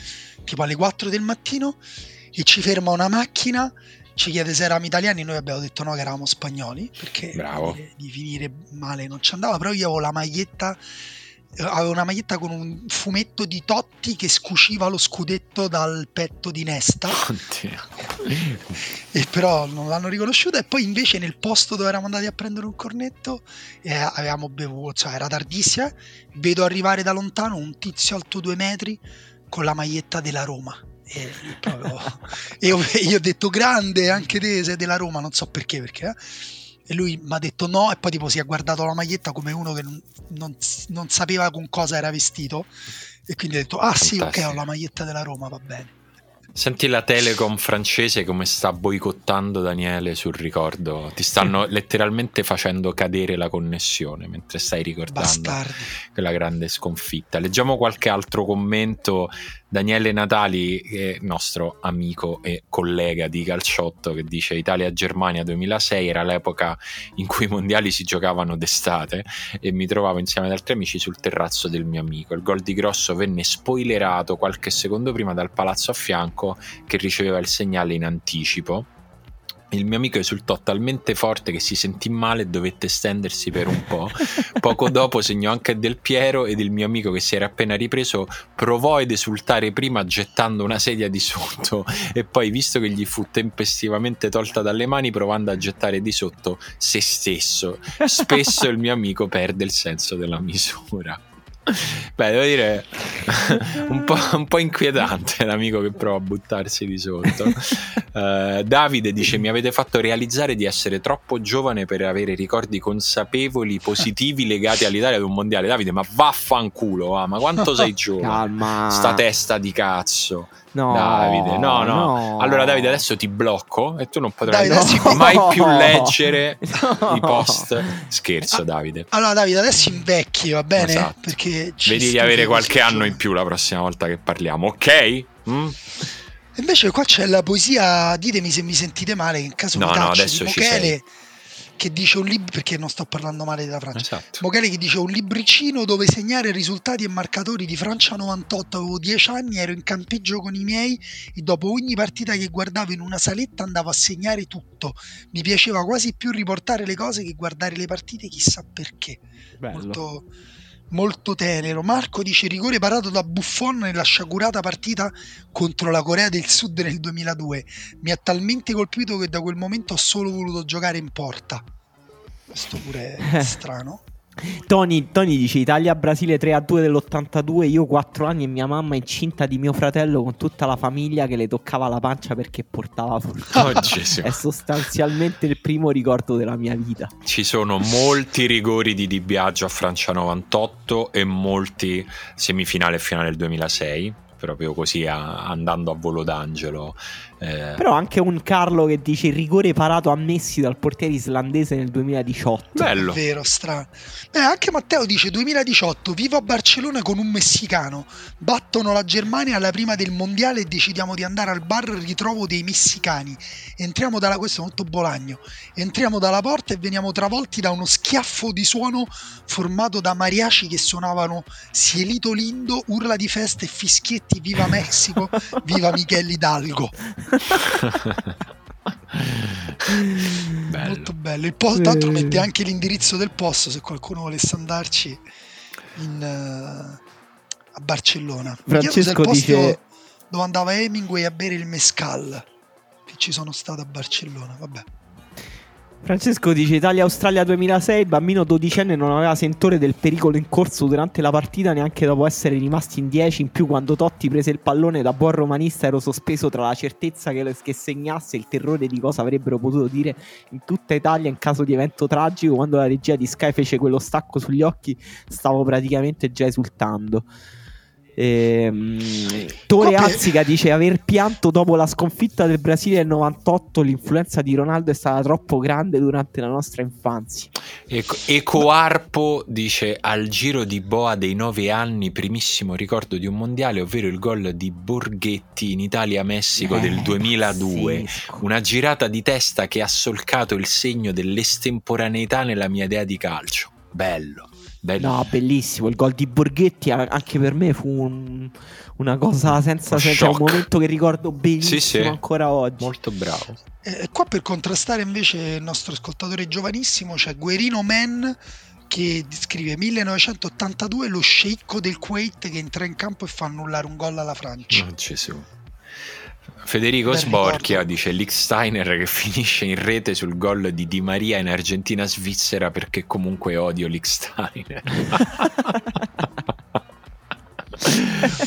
tipo alle quattro del mattino, e ci ferma una macchina, ci chiede se eravamo italiani, noi abbiamo detto no, che eravamo spagnoli, perché bravo. Di finire male non ci andava, però io avevo la maglietta avevo una maglietta con un fumetto di Totti che scuciva lo scudetto dal petto di Nesta. Oddio. E però non l'hanno riconosciuta e poi invece nel posto dove eravamo andati a prendere un cornetto eh, avevamo bevuto, cioè era tardissima, vedo arrivare da lontano un tizio alto due metri con la maglietta della Roma e proprio, io, io ho detto grande anche te sei della Roma, non so perché perché eh. E lui mi ha detto no e poi tipo si è guardato la maglietta come uno che non, non, non sapeva con cosa era vestito e quindi ha detto ah sì, fantastico. Ok, ho la maglietta della Roma, va bene. Senti la Telecom francese come sta boicottando Daniele sul ricordo, ti stanno letteralmente facendo cadere la connessione mentre stai ricordando Bastardi. Quella grande sconfitta. Leggiamo qualche altro commento. Daniele Natali, eh, nostro amico e collega di Calciotto, che dice Italia-Germania duemilasei era l'epoca in cui i mondiali si giocavano d'estate e mi trovavo insieme ad altri amici sul terrazzo del mio amico. Il gol di Grosso venne spoilerato qualche secondo prima dal palazzo a fianco che riceveva il segnale in anticipo. Il mio amico esultò talmente forte che si sentì male e dovette stendersi per un po'. Poco dopo segnò anche Del Piero ed il mio amico, che si era appena ripreso, provò ad esultare prima gettando una sedia di sotto e poi, visto che gli fu tempestivamente tolta dalle mani, provando a gettare di sotto se stesso. Spesso il mio amico perde il senso della misura. Beh, devo dire un po', un po' inquietante l'amico che prova a buttarsi di sotto. uh, Davide dice: mi avete fatto realizzare di essere troppo giovane per avere ricordi consapevoli positivi legati all'Italia ad un mondiale. Davide, ma vaffanculo, ah, ma quanto sei giovane. Calma. Sta testa di cazzo. No, Davide, no, no, no. Allora, Davide, adesso ti blocco e tu non potrai Davide, no. mai più leggere no. i post. Scherzo, Davide. Allora, Davide, adesso invecchi, va bene? Esatto. Perché ci vedi di avere qualche anno giù in più la prossima volta che parliamo, ok? Mm? Invece, qua c'è la poesia. Ditemi se mi sentite male, in caso no, mi taccio, no, adesso ci sei. Che dice un libro, perché non sto parlando male della Francia, esatto. Mogale che dice un libricino dove segnare risultati e marcatori di Francia novantotto, avevo dieci anni, ero in campeggio con i miei e dopo ogni partita che guardavo in una saletta andavo a segnare tutto, mi piaceva quasi più riportare le cose che guardare le partite, chissà perché. Bello. Molto, molto tenero. Marco dice rigore parato da Buffon nella sciagurata partita contro la Corea del Sud nel duemiladue, mi ha talmente colpito che da quel momento ho solo voluto giocare in porta. Questo pure è strano. Tony, Tony dice Italia-Brasile tre a due dell'ottantadue, io quattro anni e mia mamma incinta di mio fratello con tutta la famiglia che le toccava la pancia perché portava fortuna. Oh, è sostanzialmente il primo ricordo della mia vita. Ci sono molti rigori di Di Biagio a Francia novantotto e molti semifinale e finale del duemilasei, proprio così a, andando a volo d'angelo. Eh. Però anche un Carlo che dice rigore parato a Messi dal portiere islandese nel duemiladiciotto. Bello. È vero, strano. Beh, anche Matteo dice duemiladiciotto, vivo a Barcellona con un messicano, battono la Germania alla prima del mondiale e decidiamo di andare al bar ritrovo dei messicani, entriamo dalla, questo è molto Bolagno, entriamo dalla porta e veniamo travolti da uno schiaffo di suono formato da mariachi che suonavano Cielito Lindo, urla di festa e fischietti viva Messico, viva Miguel Hidalgo. Bello. Molto bello. Il posto, tanto mette anche l'indirizzo del posto se qualcuno volesse andarci in, uh, a Barcellona. Francesco il posto dice... dove andava Hemingway a bere il mezcal, che ci sono stato a Barcellona. Vabbè. Francesco dice Italia-Australia duemilasei, il bambino dodicenne non aveva sentore del pericolo in corso durante la partita neanche dopo essere rimasti in dieci, in più quando Totti prese il pallone da buon romanista ero sospeso tra la certezza che, che segnasse e il terrore di cosa avrebbero potuto dire in tutta Italia in caso di evento tragico, quando la regia di Sky fece quello stacco sugli occhi stavo praticamente già esultando. Ehm, Tore Azzica dice aver pianto dopo la sconfitta del Brasile nel novantotto, l'influenza di Ronaldo è stata troppo grande durante la nostra infanzia. Eco, Ecoarpo dice al giro di boa dei nove anni primissimo ricordo di un mondiale, ovvero il gol di Borghetti in Italia-Messico eh, del duemiladue, pazzesco. Una girata di testa che ha solcato il segno dell'estemporaneità nella mia idea di calcio. Bello. Bello. No, bellissimo, il gol di Borghetti anche per me fu un, una cosa senza senso, un momento che ricordo benissimo, sì, sì. Ancora oggi. Molto bravo. Eh, qua per contrastare invece il nostro ascoltatore giovanissimo c'è Guerino Men che scrive millenovecentottantadue lo sceicco del Kuwait che entra in campo e fa annullare un gol alla Francia. Oh, Gesù. Federico ben Sborchia ricordo. Dice Lichtsteiner che finisce in rete sul gol di Di Maria in Argentina-Svizzera perché comunque odio Lichtsteiner.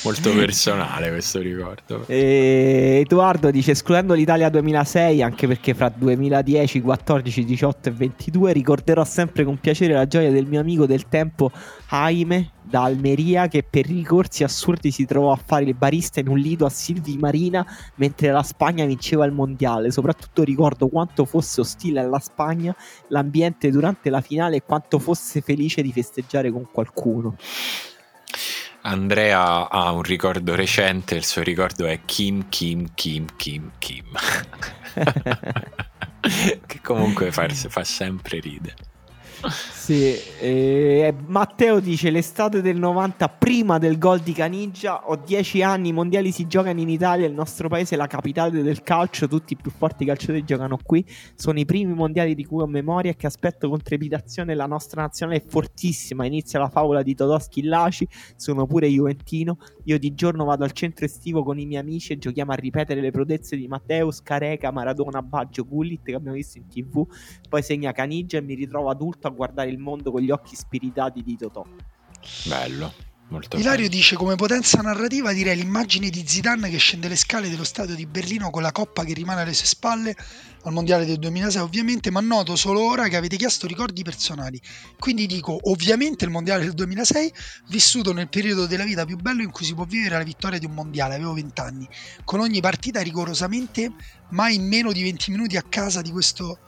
Molto personale questo ricordo. E Edoardo dice escludendo l'Italia duemilasei anche perché fra duemiladieci, quattordici, diciotto e ventidue ricorderò sempre con piacere la gioia del mio amico del tempo Jaime da Almeria che per ricorsi assurdi si trovò a fare il barista in un lido a Silvi Marina mentre la Spagna vinceva il mondiale. Soprattutto ricordo quanto fosse ostile alla Spagna l'ambiente durante la finale e quanto fosse felice di festeggiare con qualcuno. Andrea ha un ricordo recente, il suo ricordo è Kim Kim Kim Kim Kim che comunque fa, fa sempre ridere. Sì, eh, Matteo dice l'estate del novanta prima del gol di Caniggia, ho dieci anni, i mondiali si giocano in Italia, il nostro paese è la capitale del calcio, tutti i più forti calciatori giocano qui, sono i primi mondiali di cui ho memoria e che aspetto con trepidazione, la nostra nazionale è fortissima, inizia la favola di Totò Schillaci, sono pure juventino, io di giorno vado al centro estivo con i miei amici e giochiamo a ripetere le prodezze di Matteus, Careca, Maradona, Baggio, Gullit che abbiamo visto in tv, poi segna Caniggia e mi ritrovo adulto a guardare il mondo con gli occhi spiritati di Totò. Bello. Molto Ilario bene. Dice come potenza narrativa direi l'immagine di Zidane che scende le scale dello stadio di Berlino con la coppa che rimane alle sue spalle al mondiale del duemilasei ovviamente, ma noto solo ora che avete chiesto ricordi personali, quindi dico ovviamente il mondiale del duemilasei vissuto nel periodo della vita più bello in cui si può vivere la vittoria di un mondiale, avevo venti anni, con ogni partita rigorosamente mai meno di venti minuti a casa di questo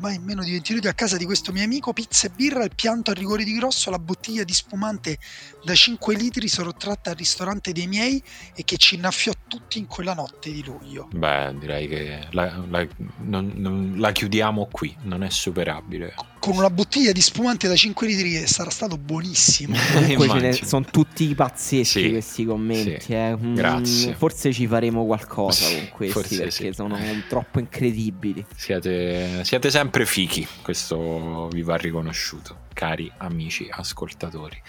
ma in meno di venti minuti a casa di questo mio amico, pizza e birra, il pianto al rigore di Grosso, la bottiglia di spumante da cinque litri sottratta al ristorante dei miei e che ci innaffiò tutti in quella notte di luglio. Beh, direi che la, la, non, non, la chiudiamo qui, non è superabile. Con una bottiglia di spumante da cinque litri che sarà stato buonissimo. Comunque ce ne sono tutti pazzeschi, sì, questi commenti, sì, eh. Grazie. Forse ci faremo qualcosa, sì, con questi perché sì, sono troppo incredibili. Siete, siete sempre sempre fichi, questo vi va riconosciuto, cari amici ascoltatori.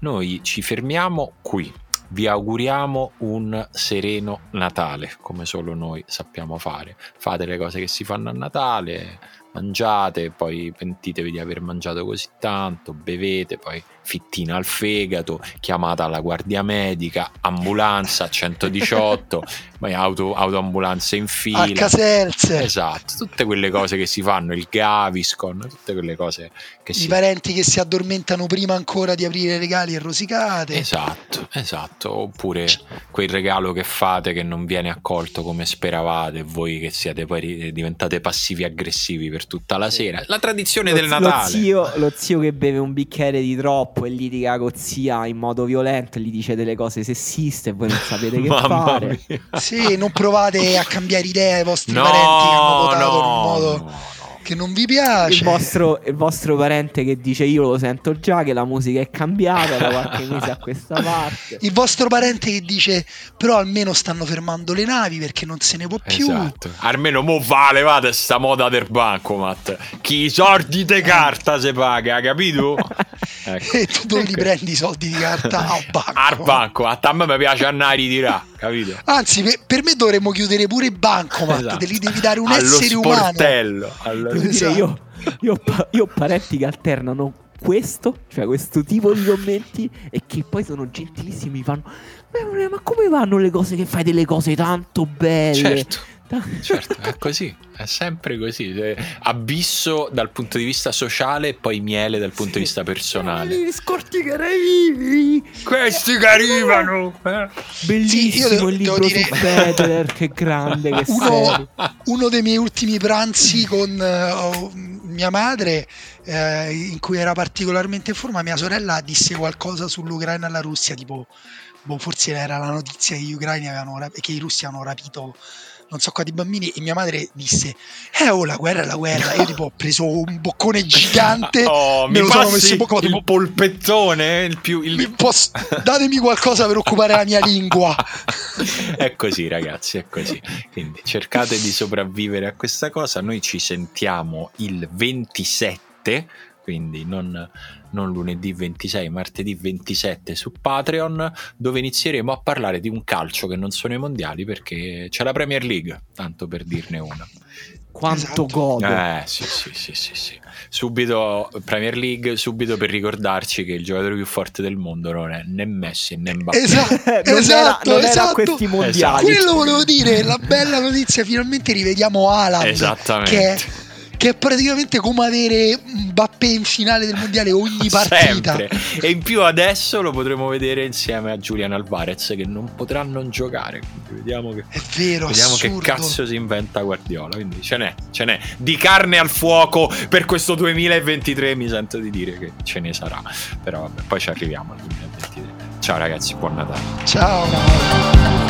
Noi ci fermiamo qui, vi auguriamo un sereno Natale come solo noi sappiamo fare. Fate le cose che si fanno a Natale, mangiate, poi pentitevi di aver mangiato così tanto, bevete, poi fittina al fegato, chiamata alla guardia medica, ambulanza centodiciotto, poi auto, autoambulanze in fila, H S L S. Esatto, tutte quelle cose che si fanno, il Gaviscon, tutte quelle cose che i si... parenti che si addormentano prima ancora di aprire i regali e rosicate. Esatto, esatto, oppure quel regalo che fate che non viene accolto come speravate, voi che siete poi diventate passivi aggressivi per tutta la sera. La tradizione lo, del Natale, lo zio, lo zio che beve un bicchiere di troppo e litiga con zia in modo violento e gli dice delle cose sessiste e voi non sapete che fare. Sì, non provate a cambiare idea ai vostri no, parenti che hanno votato no, in un modo no, no. che non vi piace. Il vostro, il vostro parente che dice io lo sento già che la musica è cambiata da qualche mese a questa parte. Il vostro parente che dice però almeno stanno fermando le navi perché non se ne può più. Esatto. Almeno mo va levate sta moda del bancomat. Chi i soldi de carta se paga, capito? Ecco. E tu dove li prendi i soldi di carta? Al banco. Al banco, a me mi piace andare a ritirare, capito? Anzi, per, per me dovremmo chiudere pure il bancomat, esatto. Te li devi dare un allo essere sportello, umano. Allo... Io, esatto. io, io, io ho parenti che alternano questo, cioè questo tipo di commenti, e che poi sono gentilissimi, mi fanno ma come vanno le cose che fai delle cose tanto belle? Certo. Certo, è così, è sempre così. Abisso dal punto di vista sociale e poi miele dal punto sì. di vista personale. Eh, gli scorti caraibi, questi che arrivano, eh. Bellissimo sì, io il libro dire... di Peter, che grande che uno, uno dei miei ultimi pranzi con uh, mia madre eh, in cui era particolarmente in forma, mia sorella disse qualcosa sull'Ucraina e la Russia, tipo boh, forse era la notizia che gli ucraini avevano rap- che i russi hanno rapito non so quanti bambini, e mia madre disse eh oh la guerra è la guerra, io tipo ho preso un boccone gigante oh, me mi lo sono messo in bocca il tipo, polpettone il più, il... Mi posso, datemi qualcosa per occupare la mia lingua. È così ragazzi, è così, quindi cercate di sopravvivere a questa cosa. Noi ci sentiamo il ventisette, quindi non, non lunedì ventisei, martedì ventisette su Patreon, dove inizieremo a parlare di un calcio che non sono i mondiali perché c'è la Premier League, tanto per dirne una. Quanto esatto. godo. Eh sì, sì, sì, sì, sì. Subito Premier League, subito per ricordarci che il giocatore più forte del mondo non è né Messi né Mbappé. Esatto, non esatto, era, non esatto. era questi mondiali. Esatto. Quello volevo dire, la bella notizia, finalmente rivediamo Haaland. Esattamente. Che è... che è praticamente come avere Mbappé in finale del mondiale ogni partita. Sempre. E in più adesso lo potremo vedere insieme a Julian Alvarez che non potrà non giocare. Quindi vediamo che, è vero, vediamo assurdo. Che cazzo si inventa Guardiola. Quindi ce n'è, ce n'è di carne al fuoco per questo duemilaventitré. Mi sento di dire che ce ne sarà. Però vabbè, poi ci arriviamo al duemilaventitré. Ciao ragazzi, buon Natale. Ciao.